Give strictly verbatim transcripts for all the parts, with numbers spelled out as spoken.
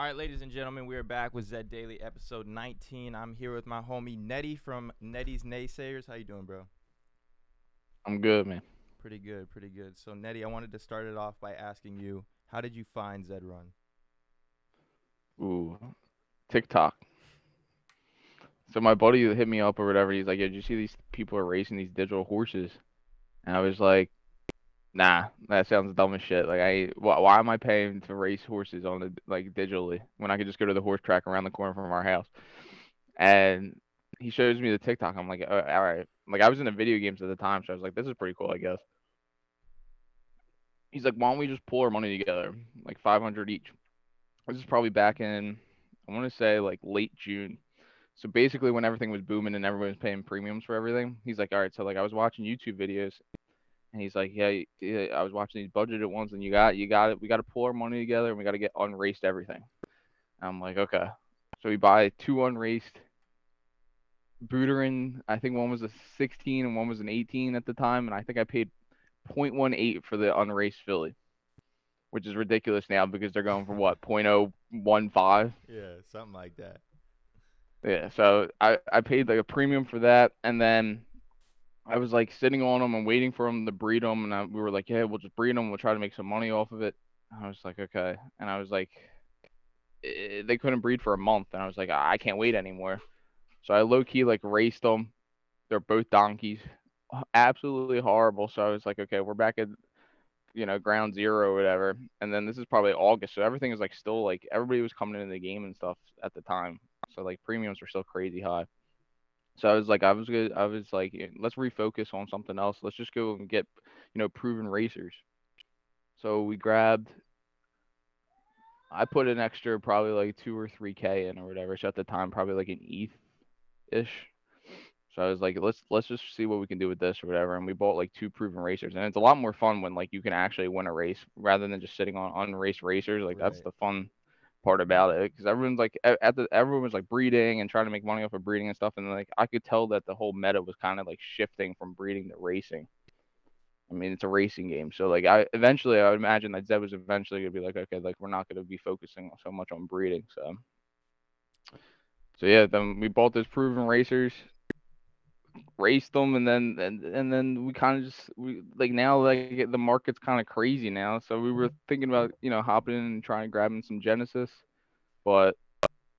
All right, ladies and gentlemen, we are back with Zed Daily, episode nineteen. I'm here with my homie Nettie from Netti's Naysayers. How you doing, bro? I'm good, man. Pretty good, pretty good. So, Nettie, I wanted to start it off by asking you, how did you find Zed Run? Ooh, TikTok. So my buddy hit me up or whatever. He's like, "Yo, did you see these people are racing these digital horses?" And I was like, "Nah, that sounds dumb as shit. Like, I why, why am I paying to race horses on the like digitally when I could just go to the horse track around the corner from our house?" And he shows me the TikTok. I'm like, oh, "All right." Like, I was into video games at the time, so I was like, "This is pretty cool, I guess." He's like, "Why don't we just pull our money together, like five hundred each?" This is probably back in, I want to say, like, late June. So basically when everything was booming and everyone was paying premiums for everything, he's like, all right, so, like, I was watching YouTube videos, and he's like, yeah, yeah I was watching these budgeted ones, and you got you got it. We got to pull our money together, and we got to get unraced everything. I'm like, okay. So we buy two unraced Buterin. I think one was a sixteen and one was an eighteen at the time, and I think I paid zero point one eight for the unraced Philly, which is ridiculous now because they're going for, what, zero point zero one five? Yeah, something like that. Yeah, so I, I paid, like, a premium for that, and then I was, like, sitting on them and waiting for them to breed them, and I, we were like, yeah, we'll just breed them. We'll try to make some money off of it. And I was like, okay. And I was like, it, they couldn't breed for a month, and I was like, I can't wait anymore. So I low-key, like, raced them. They're both donkeys. Absolutely horrible. So I was like, okay, we're back at, you know, ground zero or whatever. And then this is probably August, so everything is, like, still, like, everybody was coming into the game and stuff at the time. So, like, premiums were still crazy high. So I was like, I was good. I was like, let's refocus on something else. Let's just go and get, you know, proven racers. So we grabbed, I put an extra probably like two or three K in or whatever. So at the time, probably like an E T H ish. So I was like, let's, let's just see what we can do with this or whatever. And we bought like two proven racers. And it's a lot more fun when, like, you can actually win a race rather than just sitting on unraced racers. Like, right. That's the fun part about it, because everyone's like at the everyone was like breeding and trying to make money off of breeding and stuff, and, like, I could tell that the whole meta was kind of like shifting from breeding to racing. I mean, it's a racing game, so, like, I eventually I would imagine that Zed was eventually gonna be like, okay, like, we're not gonna be focusing so much on breeding. So so yeah, then we bought those proven racers, raced them, and then and, and then we kind of just we like now like the market's kind of crazy now, so we were thinking about, you know, hopping in and trying to grabbing some Genesis, but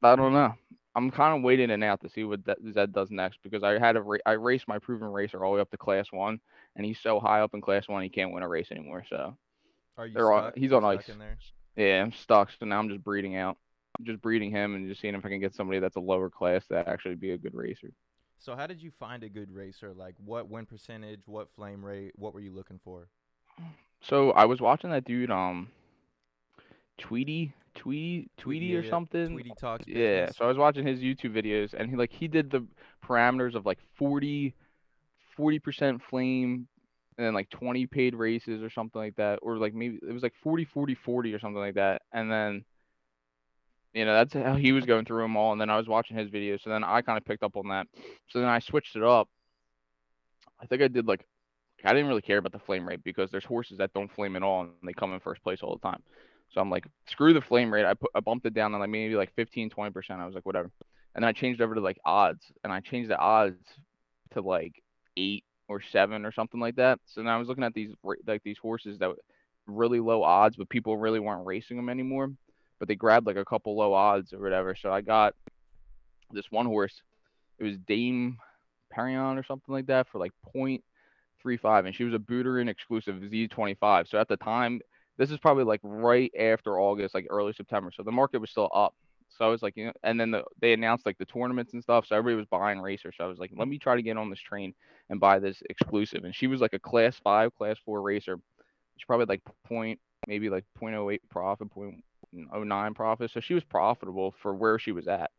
I don't know. I'm kind of waiting it out to see what Zed does next, because I had a ra- I raced my proven racer all the way up to class one, and he's so high up in class one he can't win a race anymore. So are you stuck? On, he's on ice. Yeah, I'm stuck. So now I'm just breeding out, I'm just breeding him and just seeing if I can get somebody that's a lower class that actually be a good racer. So how did you find a good racer? Like, what win percentage, what flame rate, what were you looking for? So I was watching that dude, um, Tweety, Tweety, Tweety yeah, or something. Tweety talks. Yeah. Business. So I was watching his YouTube videos, and he like he did the parameters of like forty, forty percent flame, and then like twenty paid races or something like that, or like maybe it was like forty, forty, forty or something like that, and then, you know, that's how he was going through them all. And then I was watching his videos. So then I kind of picked up on that. So then I switched it up. I think I did like, I didn't really care about the flame rate because there's horses that don't flame at all and they come in first place all the time. So I'm like, screw the flame rate. I put, I bumped it down to like maybe like fifteen, twenty percent. I was like, whatever. And then I changed over to like odds, and I changed the odds to like eight or seven or something like that. So then I was looking at these, like these horses that were really low odds, but people really weren't racing them anymore, but they grabbed like a couple low odds or whatever. So I got this one horse. It was Dame Parion or something like that for like zero point three five. And she was a Buterin exclusive Z twenty-five. So at the time, this is probably like right after August, like early September. So the market was still up. So I was like, you know, and then the, they announced like the tournaments and stuff. So everybody was buying racers. So I was like, let me try to get on this train and buy this exclusive. And she was like a class five, class four racer. She probably like point, maybe like zero point zero eight profit, point oh nine profit, so she was profitable for where she was at.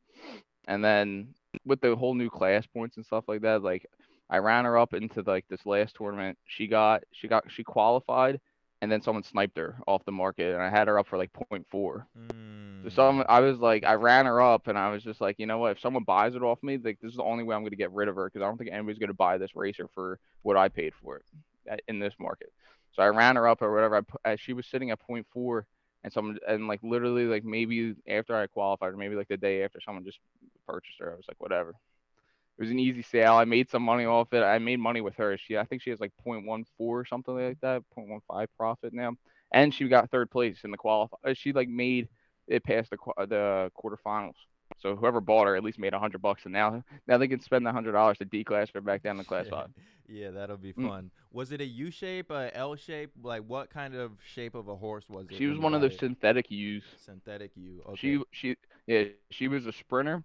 And then with the whole new class points and stuff like that, like I ran her up into like this last tournament. She got she got she qualified, and then someone sniped her off the market, and I had her up for like zero point four. Mm. So some I was like I ran her up, and I was just like, you know what, if someone buys it off me, like this is the only way I'm going to get rid of her, because I don't think anybody's going to buy this racer for what I paid for it in this market. So I ran her up or whatever. I, she was sitting at zero point four. And someone, and like literally, like maybe after I qualified, or maybe like the day after, someone just purchased her. I was like, whatever. It was an easy sale. I made some money off it. I made money with her. She, I think she has like zero point one four or something like that, zero point one five profit now. And she got third place in the qualify. She like made it past the the quarterfinals. So whoever bought her at least made a hundred bucks, and now now they can spend the hundred dollars to declass her back down to class five. Yeah, that'll be fun. Mm. Was it a U shape, a L shape? Like what kind of shape of a horse was it? She was one of those synthetic U's. Synthetic U. Okay. She she yeah she was a sprinter,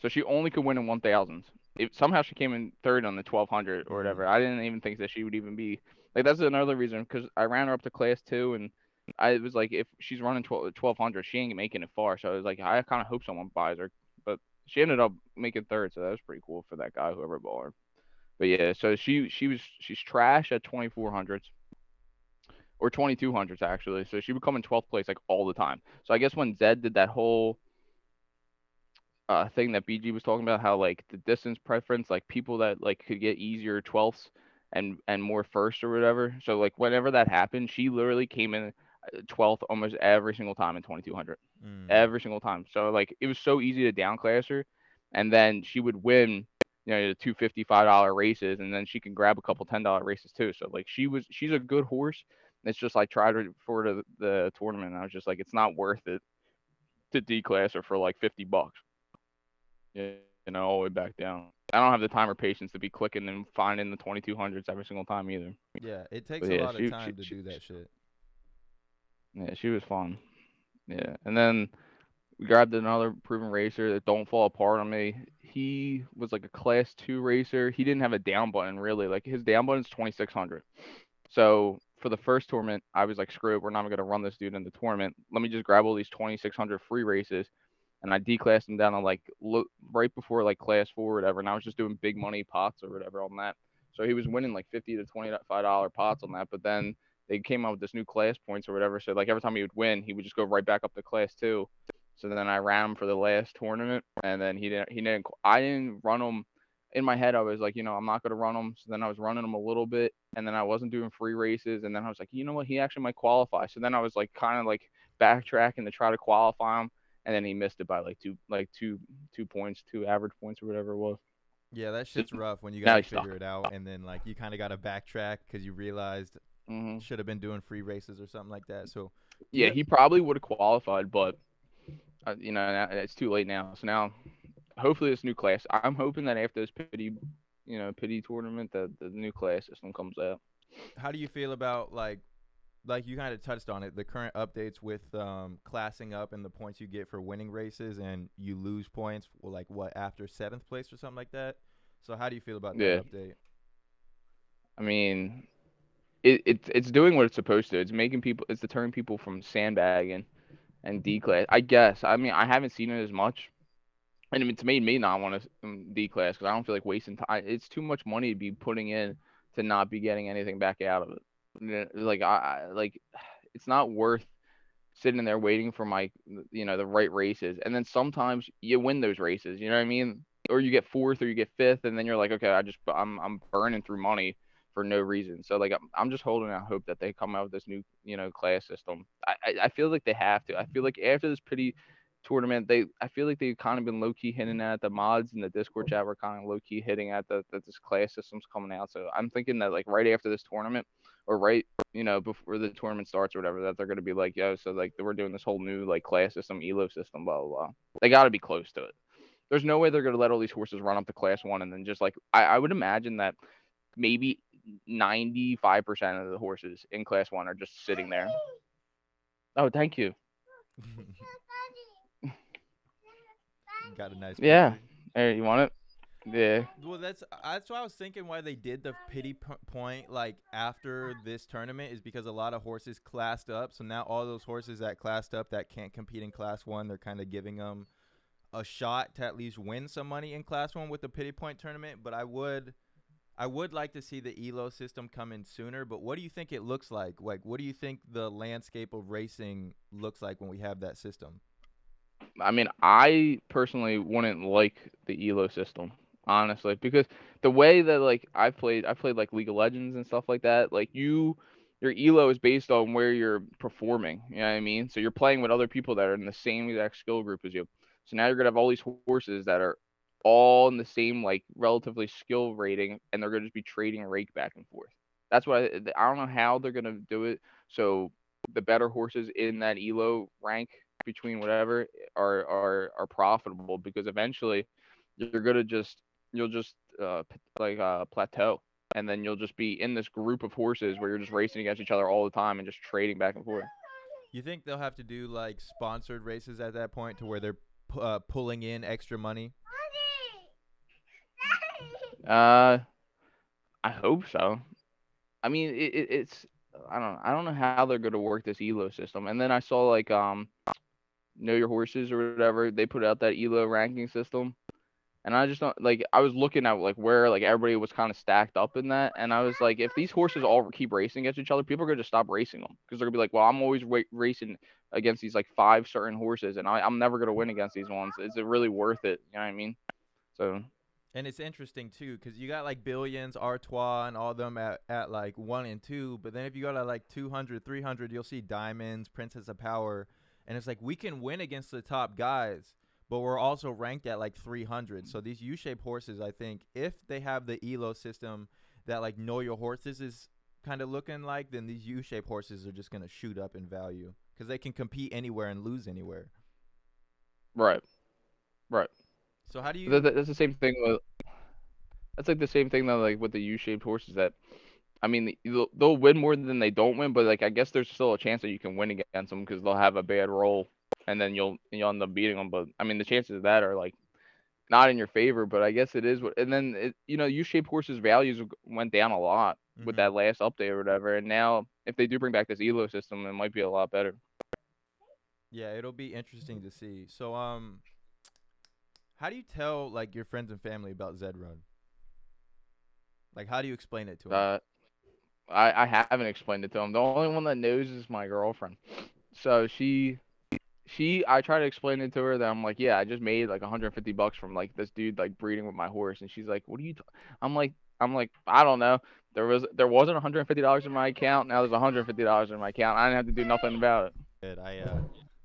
so she only could win in one thousands. If somehow she came in third on the twelve hundred or whatever, I didn't even think that she would even be like. That's another reason because I ran her up to class two and. I was like, if she's running twelve hundred, she ain't making it far. So I was like, I kind of hope someone buys her. But she ended up making third, so that was pretty cool for that guy, whoever bought her. But yeah, so she she was she's trash at twenty-four hundreds or twenty-two hundreds actually. So she would come in twelfth place like all the time. So I guess when Zed did that whole uh, thing that B G was talking about, how like the distance preference, like people that like could get easier twelfths and and more first or whatever. So like whenever that happened, she literally came in twelfth almost every single time in twenty-two hundred mm. every single time. So like it was so easy to downclass her, and then she would win, you know, the two fifty-five dollar races, and then she can grab a couple ten dollar races too. So like she was she's a good horse. It's just like tried her for the, the tournament, and I was just like, it's not worth it to declass her for like fifty bucks, yeah, you know, all the way back down. I don't have the time or patience to be clicking and finding the twenty-two hundreds every single time either. Yeah, it takes but, a yeah, lot she, of time she, to she, do that shit. Yeah, she was fun. Yeah, and then we grabbed another proven racer that don't fall apart on me. He was like a class two racer. He didn't have a down button really. Like his down button is twenty-six hundred. So for the first tournament, I was like, screw it. We're not going to run this dude in the tournament. Let me just grab all these twenty-six hundred free races. And I declassed him down to like lo- right before like class four or whatever. And I was just doing big money pots or whatever on that. So he was winning like fifty to twenty-five dollar pots on that. But then they came out with this new class points or whatever. So like every time he would win, he would just go right back up to class two. So then I ran him for the last tournament, and then he didn't. He didn't. I didn't run him. In my head, I was like, you know, I'm not gonna run him. So then I was running him a little bit, and then I wasn't doing free races, and then I was like, you know what? He actually might qualify. So then I was like, kind of like backtracking to try to qualify him, and then he missed it by like two, like two, two points, two average points or whatever it was. Yeah, that shit's rough when you gotta figure stuck. it out, and then like you kind of gotta backtrack because you realized. Mm-hmm. Should have been doing free races or something like that. So yeah, yeah. He probably would have qualified, but uh, you know, it's too late now. So now, hopefully, this new class. I'm hoping that after this pity, you know, pity tournament, that the new class system comes out. How do you feel about like, like you kind of touched on it, the current updates with um classing up and the points you get for winning races, and you lose points like what after seventh place or something like that. So how do you feel about that yeah. update? I mean. It, it it's doing what it's supposed to. It's making people. It's deterring people from sandbagging and declass. I guess. I mean, I haven't seen it as much, and it's made me not want to declass because I don't feel like wasting time. It's too much money to be putting in to not be getting anything back out of it. Like I, I like, it's not worth sitting there waiting for my, you know, the right races. And then sometimes you win those races. You know what I mean? Or you get fourth, or you get fifth, and then you're like, okay, I just I'm I'm burning through money for no reason. So like I'm, I'm just holding out hope that they come out with this new, you know, class system. I, I, I feel like they have to. I feel like after this pity tournament, they I feel like they've kind of been low-key hitting at the mods and the Discord chat were kind of low-key hitting at the that this class system's coming out. So I'm thinking that like right after this tournament, or right, you know, before the tournament starts or whatever, that they're going to be like, yo, so like we're doing this whole new like class system, E L O system, blah blah blah. They got to be close to it. There's no way they're going to let all these horses run up to class one and then just like I, I would imagine that maybe ninety-five percent of the horses in class one are just sitting there. Oh, thank you. Got a nice. Yeah. Hey, you want it? Yeah. Well, that's that's why I was thinking why they did the pity p- point like after this tournament is because a lot of horses classed up. So now all those horses that classed up that can't compete in class one, they're kind of giving them a shot to at least win some money in class one with the pity point tournament. But I would. I would like to see the E L O system come in sooner, but what do you think it looks like? Like, what do you think the landscape of racing looks like when we have that system? I mean, I personally wouldn't like the E L O system, honestly, because the way that, like, I played, I played, like, League of Legends and stuff like that, like, you your E L O is based on where you're performing. You know what I mean? So you're playing with other people that are in the same exact skill group as you. So now you're going to have all these horses that are all in the same, like, relatively skill rating, and they're going to just be trading rake back and forth. That's what I, I don't know how they're going to do it. So the better horses in that E L O rank between whatever are are, are profitable, because eventually you're going to just, you'll just uh, like uh, plateau. And then you'll just be in this group of horses where you're just racing against each other all the time and just trading back and forth. You think they'll have to do, like, sponsored races at that point to where they're uh, pulling in extra money? Uh, I hope so. I mean, it, it, it's I don't I don't know how they're going to work this E L O system. And then I saw, like, um, Know Your Horses or whatever. They put out that E L O ranking system. And I just don't, like, I was looking at, like, where, like, everybody was kind of stacked up in that. And I was like, if these horses all keep racing against each other, people are going to just stop racing them. Because they're going to be like, well, I'm always ra- racing against these, like, five certain horses. And I, I'm never going to win against these ones. Is it really worth it? You know what I mean? So. And it's interesting, too, because you got, like, Billions, Artois, and all of them at, at, like, one and two. But then if you go to, like, two hundred, three hundred, you'll see Diamonds, Princess of Power. And it's like, we can win against the top guys, but we're also ranked at, like, three hundred. So these U-shaped horses, I think, if they have the E L O system that, like, Know Your Horses is kind of looking like, then these U-shaped horses are just going to shoot up in value because they can compete anywhere and lose anywhere. Right. Right. So how do you... That's the same thing with... That's, like, the same thing, though, like, with the U-shaped horses that... I mean, they'll win more than they don't win, but, like, I guess there's still a chance that you can win against them because they'll have a bad roll. And then you'll you'll end up beating them, but I mean the chances of that are, like, not in your favor. But I guess it is. What, and then it, you know, U-shaped horses' values went down a lot mm-hmm. with that last update or whatever. And now if they do bring back this E L O system, it might be a lot better. Yeah, it'll be interesting to see. So, um, how do you tell, like, your friends and family about Zed Run? Like, how do you explain it to them? Uh, I I haven't explained it to them. The only one that knows is my girlfriend. So she. She, I try to explain it to her that I'm like, yeah, I just made like one hundred fifty bucks from like this dude like breeding with my horse, and she's like, what are you? T-? I'm like, I'm like, I don't know. There was there wasn't one hundred fifty dollars in my account. Now there's one hundred fifty dollars in my account. I didn't have to do nothing about it. I uh,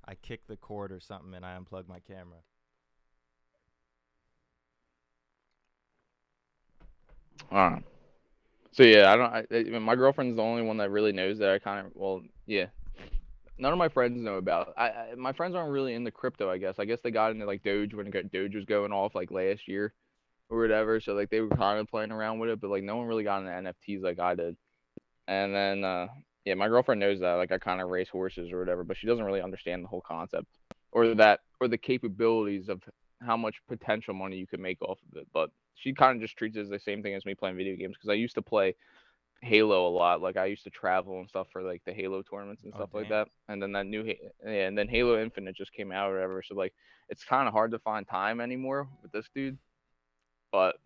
I kicked the cord or something, and I unplugged my camera. All right. So yeah, I don't. I, my girlfriend's the only one that really knows that I kind of. Well, yeah. None of my friends know about it. I, I, my friends aren't really into crypto, I guess. I guess they got into, like, Doge when Doge was going off, like, last year or whatever. So, like, they were kind of playing around with it. But, like, no one really got into N F Ts like I did. And then, uh, yeah, my girlfriend knows that. Like, I kind of race horses or whatever. But she doesn't really understand the whole concept or that or the capabilities of how much potential money you could make off of it. But she kind of just treats it as the same thing as me playing video games because I used to play Halo a lot. Like I used to travel and stuff for like the Halo tournaments and stuff oh, like that. And then that new yeah, and then Halo Infinite just came out or whatever. So like it's kind of hard to find time anymore with this dude. But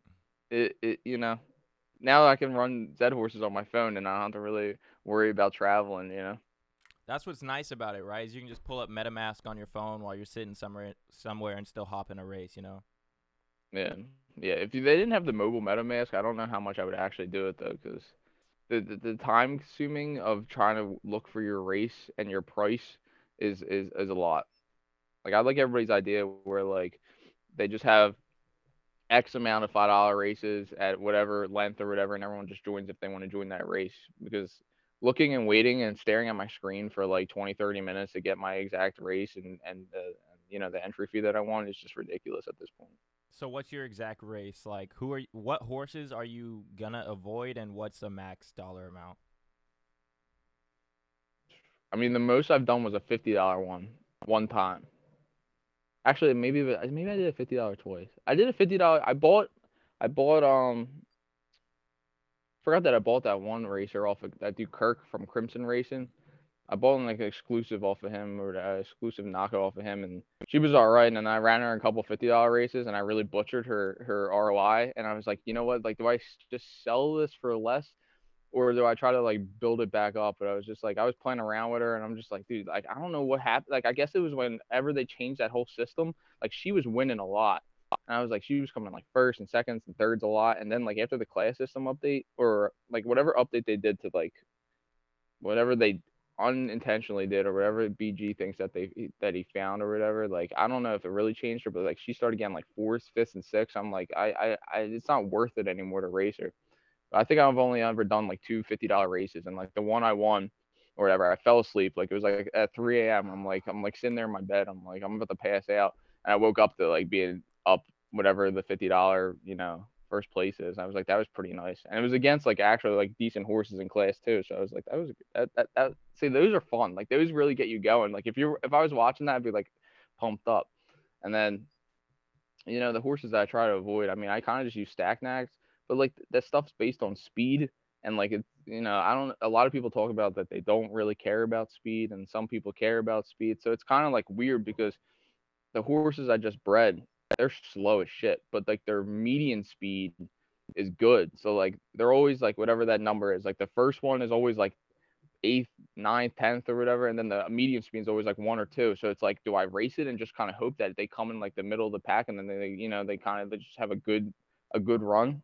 it, it you know, now I can run Zed horses on my phone and I don't have to really worry about traveling, you know. That's what's nice about it, right? Is you can just pull up MetaMask on your phone while you're sitting somewhere somewhere and still hop in a race, you know. Yeah. Yeah, if they didn't have the mobile MetaMask, I don't know how much I would actually do it though cuz The, the the time consuming of trying to look for your race and your price is, is, is a lot. Like I like everybody's idea where like they just have X amount of five dollar races at whatever length or whatever, and everyone just joins if they want to join that race. Because looking and waiting and staring at my screen for like twenty, thirty minutes to get my exact race and and uh, you know the entry fee that I want is just ridiculous at this point. So what's your exact race? Like who are you, what horses are you gonna avoid and what's the max dollar amount? I mean the most I've done was a fifty dollar one one time. Actually maybe maybe I did a fifty dollar twice. I did a fifty dollar I bought I bought um forgot that I bought that one racer off of that Duke Kirk from Crimson Racing. I bought like an exclusive off of him or an exclusive knockout off of him, and she was all right. And then I ran her in a couple fifty dollar races, and I really butchered her her R O I. And I was like, you know what? Like, do I just sell this for less, or do I try to like build it back up? But I was just like, I was playing around with her, and I'm just like, dude, like I don't know what happened. Like, I guess it was whenever they changed that whole system. Like, she was winning a lot, and I was like, she was coming like first and seconds and thirds a lot. And then like after the class system update or like whatever update they did to like whatever they unintentionally did or whatever B G thinks that they that he found or whatever, like, I don't know if it really changed her, but like she started getting like fours, fifths, and sixths. I'm like, I, I, I it's not worth it anymore to race her. I think I've only ever done like two fifty dollar races, and like the one I won or whatever, I fell asleep. Like it was like at three a m I'm like, I'm like sitting there in my bed. I'm like, I'm about to pass out, and I woke up to like being up whatever the fifty dollar, you know, first place is. And I was like, that was pretty nice, and it was against like actually like decent horses in class too. So I was like, that was that that, that see, those are fun. Like those really get you going. Like if you if I was watching that, I'd be like pumped up. And then, you know, the horses that I try to avoid, I mean, I kind of just use stack nags. But, like, that stuff's based on speed, and, like, it's, you know, I don't – a lot of people talk about that they don't really care about speed, and some people care about speed. So it's kind of, like, weird because the horses I just bred, they're slow as shit, but, like, their median speed is good. So, like, they're always, like, whatever that number is. Like, the first one is always, like, eighth, ninth, tenth or whatever, and then the medium speed is always, like, one or two. So it's, like, do I race it and just kind of hope that they come in, like, the middle of the pack and then they, you know, they kind of just have a good a good run?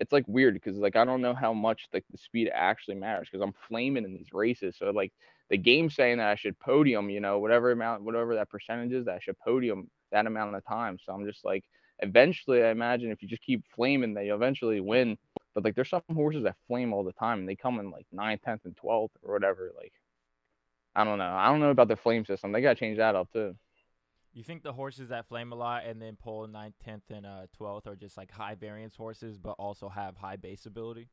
It's like weird because like I don't know how much like the speed actually matters because I'm flaming in these races. So like the game's saying that I should podium, you know, whatever amount, whatever that percentage is, that I should podium that amount of time. So I'm just like, eventually, I imagine if you just keep flaming, that you eventually win. But like there's some horses that flame all the time and they come in like ninth, tenth, and twelfth or whatever. Like I don't know. I don't know about the flame system. They gotta change that up too. You think the horses that flame a lot and then pull ninth, tenth, and uh, twelfth are just like high variance horses, but also have high base ability?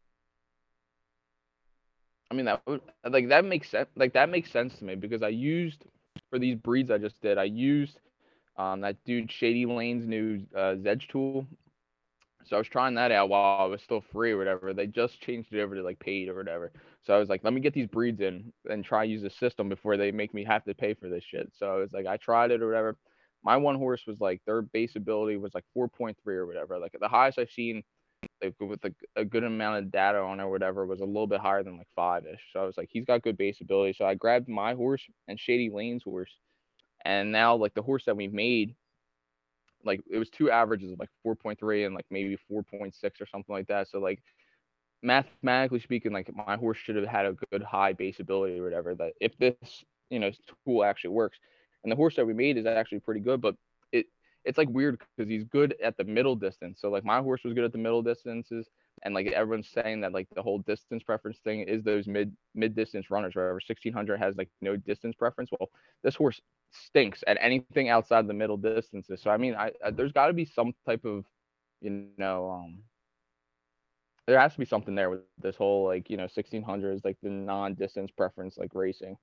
I mean, that would, like that makes sense. Like that makes sense to me because I used for these breeds I just did. I used um, that dude Shady Lane's new uh, Zedge tool, so I was trying that out while I was still free or whatever. They just changed it over to like paid or whatever. So I was like, let me get these breeds in and try use the system before they make me have to pay for this shit. So I was like, I tried it or whatever. My one horse was like their base ability was like four point three or whatever. Like the highest I've seen like, with a, a good amount of data on or whatever was a little bit higher than like five-ish. So I was like, he's got good base ability. So I grabbed my horse and Shady Lane's horse. And now like the horse that we made, like it was two averages of like four point three and like maybe four point six or something like that. So like mathematically speaking, like my horse should have had a good high base ability or whatever, that if this, you know, tool actually works. And the horse that we made is actually pretty good, but it it's like weird because he's good at the middle distance. So like my horse was good at the middle distances, and like everyone's saying that like the whole distance preference thing is those mid mid distance runners, wherever sixteen hundred has like no distance preference. Well, this horse stinks at anything outside the middle distances. So I mean, I, I there's got to be some type of, you know, um there has to be something there with this whole like, you know, sixteen hundred is like the non-distance preference like racing.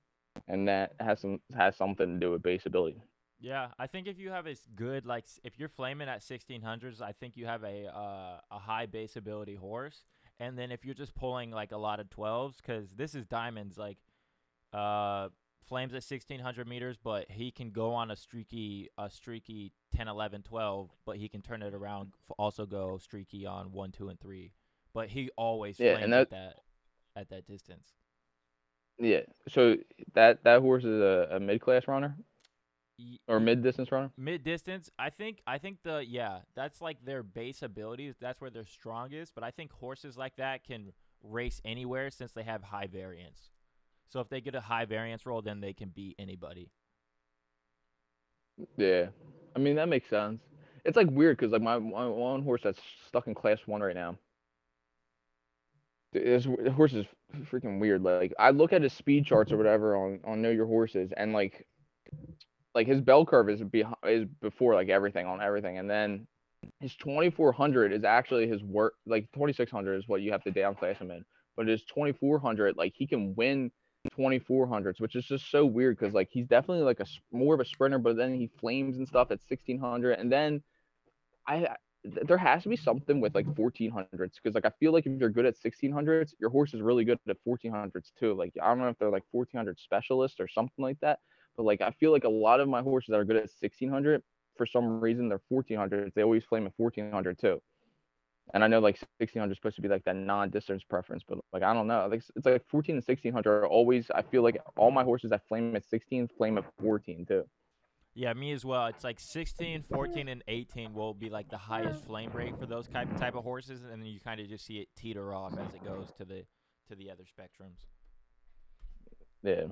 And that has some has something to do with base ability. Yeah, I think if you have a good, like, if you're flaming at sixteen hundreds, I think you have a uh, a high base ability horse. And then if you're just pulling like a lot of twelves, because this is Diamonds, like, uh, flames at sixteen hundred meters, but he can go on a streaky a streaky ten, eleven, twelve, but he can turn it around. Also go streaky on one, two, and three, but he always yeah, flames at that at that distance. Yeah, so that that horse is a, a mid class runner, or mid distance runner. Mid distance, I think. I think the yeah, that's like their base abilities. That's where they're strongest. But I think horses like that can race anywhere since they have high variance. So if they get a high variance roll, then they can beat anybody. Yeah, I mean that makes sense. It's like weird because like my, my one horse that's stuck in class one right now. This horse is freaking weird. Like I look at his speed charts or whatever on, on Know Your Horses, and like, like his bell curve is behind, is before like everything on everything, and then his twenty-four hundred is actually his work. Like twenty-six hundred is what you have to downclass him in, but his twenty-four hundred, like he can win twenty-four hundreds, which is just so weird because like he's definitely like a more of a sprinter, but then he flames and stuff at sixteen hundred, and then I. There has to be something with like fourteen hundreds because like I feel like if you're good at sixteen hundreds, your horse is really good at fourteen hundreds too. Like I don't know if they're like fourteen hundred specialists or something like that, but like I feel like a lot of my horses that are good at sixteen hundred, for some reason they're fourteen hundreds. They always flame at fourteen hundred too. And I know like sixteen hundred is supposed to be like that non-distance preference, but like I don't know. Like it's like fourteen and sixteen hundred are always. I feel like all my horses that flame at sixteen flame at fourteen too. Yeah, me as well. It's like sixteen, fourteen, and eighteen will be like the highest flame rate for those type type of horses, and then you kind of just see it teeter off as it goes to the to the other spectrums. Yeah.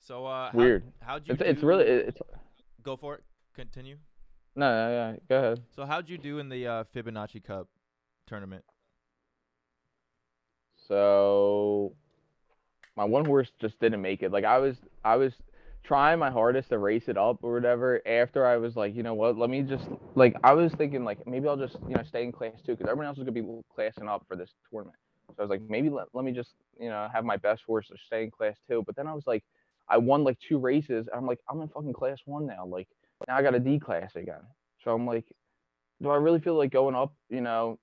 So uh, weird. How, how'd you? It's, do... it's really. It's... Go for it. Continue. No, no, no, go ahead. So how'd you do in the uh, Fibonacci Cup tournament? So my one horse just didn't make it. Like I was, I was trying my hardest to race it up or whatever. After I was like, you know what? Let me just like I was thinking like maybe I'll just you know stay in class two because everyone else is gonna be classing up for this tournament. So I was like, maybe let, let me just, you know, have my best horse to stay in class two. But then I was like, I won like two races. And I'm like, I'm in fucking class one now. Like, now I got a D class again. So I'm like, do I really feel like going up, you know,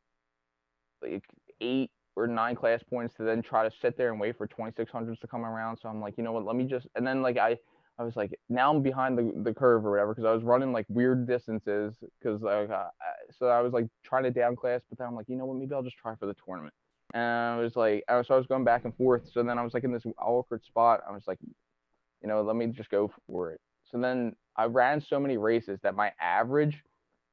like eight or nine class points to then try to sit there and wait for twenty-six hundreds to come around? So I'm like, you know what, let me just, and then like I, I was like, now I'm behind the, the curve or whatever because I was running like weird distances. Cause like, uh, so I was like trying to down class, but then I'm like, you know what, maybe I'll just try for the tournament. And I was like, I was, so I was going back and forth. So then I was like in this awkward spot. I was like, you know, let me just go for it. So then I ran so many races that my average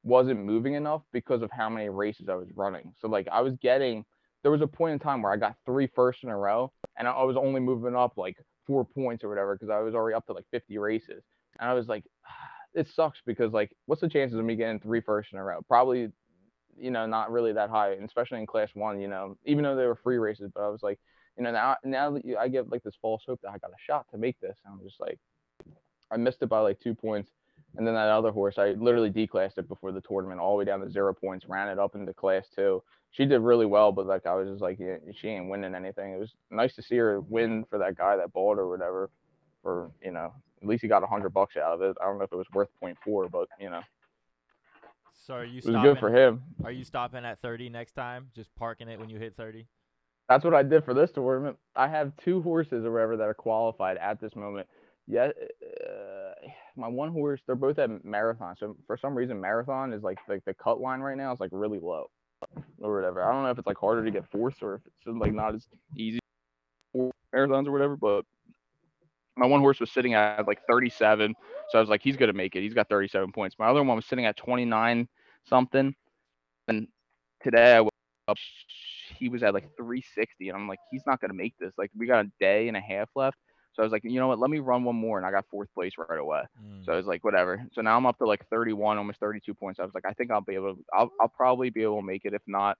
wasn't moving enough because of how many races I was running. So like I was getting, there was a point in time where I got three firsts in a row and I was only moving up like four points or whatever because I was already up to like fifty races. And I was like, it sucks because like, what's the chances of me getting three firsts in a row? Probably, you know, not really that high, and especially in class one, you know, even though they were free races, but I was like, you know, now, now that you, I get like this false hope that I got a shot to make this. And I'm just like, I missed it by like two points. And then that other horse, I literally declassed it before the tournament all the way down to zero points, ran it up into class two. She did really well, but like, I was just like, yeah, she ain't winning anything. It was nice to see her win for that guy that balled or whatever, for, you know, at least he got a hundred bucks out of it. I don't know if it was worth point four, but you know. So are you it was stopping, good for him. Are you stopping at thirty next time? Just parking it when you hit thirty? That's what I did for this tournament. I have two horses or whatever that are qualified at this moment. Yeah, uh, my one horse, they're both at Marathon. So for some reason, Marathon is like like the cut line right now is like really low or whatever. I don't know if it's like harder to get fourth or if it's like not as easy for Marathons or whatever, but my one horse was sitting at like thirty-seven, so I was like, he's gonna make it. He's got thirty-seven points. My other one was sitting at twenty-nine something, and today I was up, he was at like three sixty, and I'm like, he's not gonna make this. Like, we got a day and a half left, so I was like, you know what? Let me run one more, and I got fourth place right away. Mm. So I was like, whatever. So now I'm up to like thirty-one, almost thirty-two points. I was like, I think I'll be able to. I'll, I'll probably be able to make it. If not,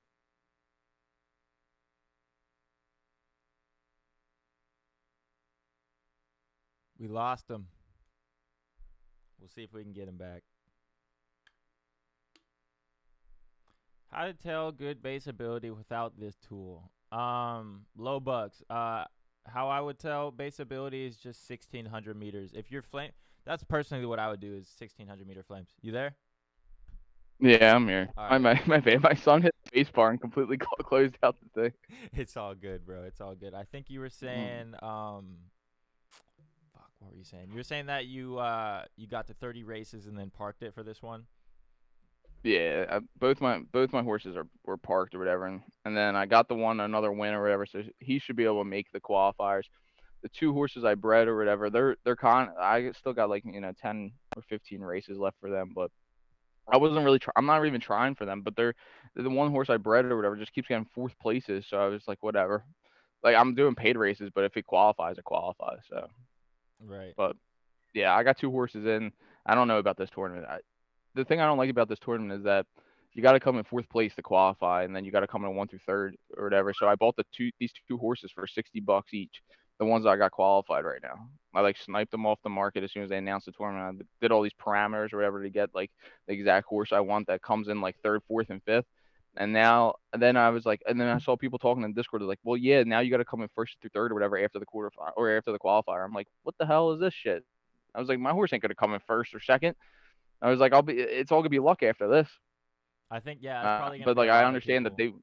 we lost him. We'll see if we can get him back. How to tell good base ability without this tool. Um, low bucks. Uh, how I would tell base ability is just sixteen hundred meters. If you're flame, that's personally what I would do is sixteen hundred meter flames. You there? Yeah, I'm here. Right. My, my, my, my son hit the base bar and completely closed out the thing. It's all good, bro. It's all good. I think you were saying, mm. um, What were you saying? You were saying that you uh you got to thirty races and then parked it for this one. Yeah, I, both my both my horses are were parked or whatever, and, and then I got the one another win or whatever, so he should be able to make the qualifiers. The two horses I bred or whatever, they're they're con. I still got like you know ten or fifteen races left for them, but I wasn't really. Try- I'm not even trying for them, but they're the one horse I bred or whatever just keeps getting fourth places, so I was like whatever. Like I'm doing paid races, but if it qualifies, it qualifies. So. Right. But, yeah, I got two horses in. I don't know about this tournament. I, the thing I don't like about this tournament is that you got to come in fourth place to qualify, and then you got to come in one through third or whatever. So I bought the two these two horses for sixty bucks each, the ones that I got qualified right now. I, like, sniped them off the market as soon as they announced the tournament. I did all these parameters or whatever to get, like, the exact horse I want that comes in, like, third, fourth, and fifth. And now – then I was like – and then I saw people talking in Discord. They're like, well, yeah, now you got to come in first through third or whatever after the quarter – or after the qualifier. I'm like, what the hell is this shit? I was like, my horse ain't going to come in first or second. I was like, I'll be – it's all going to be luck after this. I think, yeah. It's probably uh, but, like, I understand that they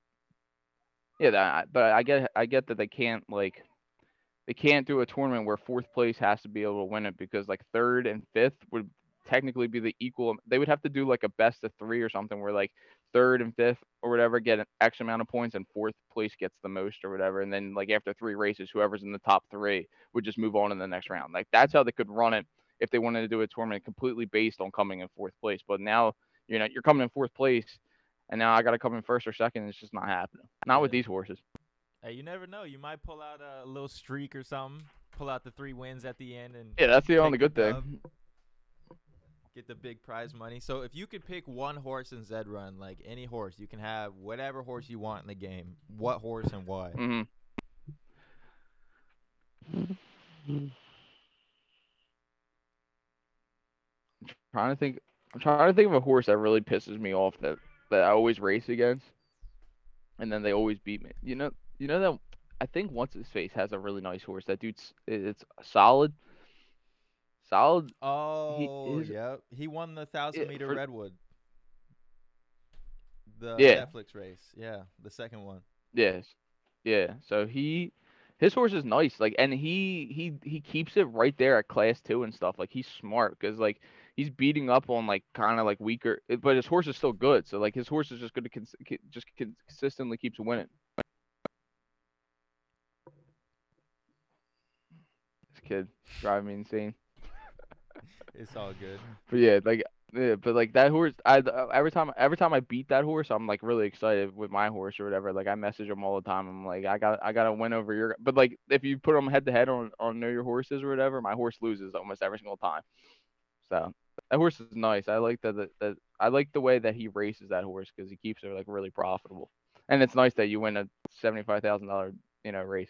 – yeah, that, but I get I get that they can't, like – they can't do a tournament where fourth place has to be able to win it because, like, third and fifth would – technically be the equal. They would have to do like a best of three or something where like third and fifth or whatever get an X amount of points and fourth place gets the most or whatever, and then like after three races whoever's in the top three would just move on in the next round. Like that's how they could run it if they wanted to do a tournament completely based on coming in fourth place. But now you know you're coming in fourth place and now I gotta come in first or second. It's just not happening. Not with these horses. Hey, you never know, you might pull out a little streak or something. pull out the three wins at the end, and yeah, that's the only good thing. Get the big prize money. So if you could pick one horse in Zed Run, like any horse, you can have whatever horse you want in the game. What horse and why? Mm-hmm. Trying to think. I'm trying to think of a horse that really pisses me off that that I always race against, and then they always beat me. You know, you know that I think What's His Face has a really nice horse. That dude's it's solid, solid. Oh, he, yeah, he won the thousand it, meter for, redwood. The yeah. Netflix race, yeah, the second one. Yes, yeah. So he, his horse is nice. Like, and he he he keeps it right there at class two and stuff. Like, he's smart because like. He's beating up on like kind of like weaker, but his horse is still good. So like his horse is just going to cons- just cons- consistently keeps winning. This kid driving me insane. It's all good. But yeah, like yeah, but like that horse. I every time every time I beat that horse, I'm like really excited with my horse or whatever. Like I message him all the time. I'm like I got I got to win over your. But like if you put them head to head on on Know Your Horses or whatever, my horse loses almost every single time. So. That horse is nice. I like that. That I like the way that he races that horse because he keeps it like really profitable, and it's nice that you win a seventy-five thousand dollar you know race.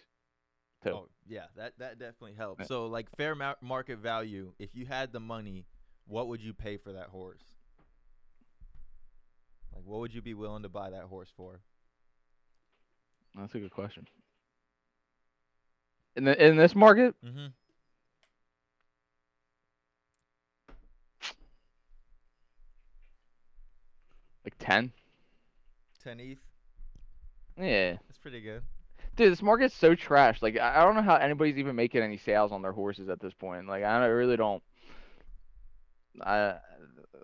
Too. Oh yeah, that that definitely helps. Yeah. So like fair ma- market value. If you had the money, what would you pay for that horse? Like, what would you be willing to buy that horse for? That's a good question. In the in this market. Mm-hmm. Like ten? ten E T H? Yeah. That's pretty good. Dude, this market's so trash. Like, I don't know how anybody's even making any sales on their horses at this point. Like, I, don't, I really don't. I,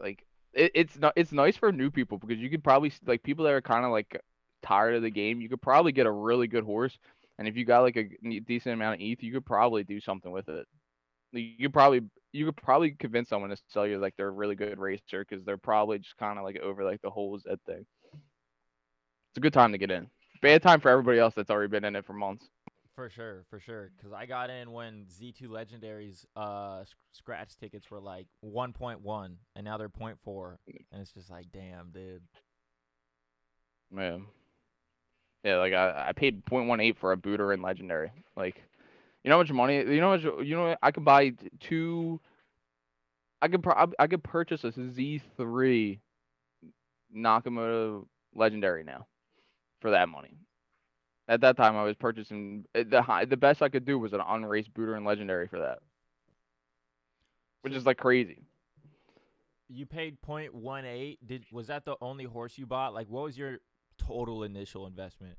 like, it, it's not, it's nice for new people because you could probably, like, people that are kind of, like, tired of the game, you could probably get a really good horse. And if you got, like, a decent amount of E T H, you could probably do something with it. You could probably you could probably convince someone to sell you like they're a really good racer because they're probably just kind of like over like the whole Zed thing. It's a good time to get in. Bad time for everybody else that's already been in it for months. For sure, for sure. Because I got in when Z two Legendaries uh scratch tickets were like one point one and now they're zero point four, and it's just like damn, dude. Man, yeah, like I I paid zero point one eight for a Buterin Legendary, like. You know how much money? You know how much? You know I could buy two. I could probably I could purchase a Z three Nakamoto Legendary now for that money. At that time, I was purchasing the high, the best I could do was an unraced Buterin Legendary for that, which is like crazy. You paid zero point one eight. Did was that the only horse you bought? Like, what was your total initial investment?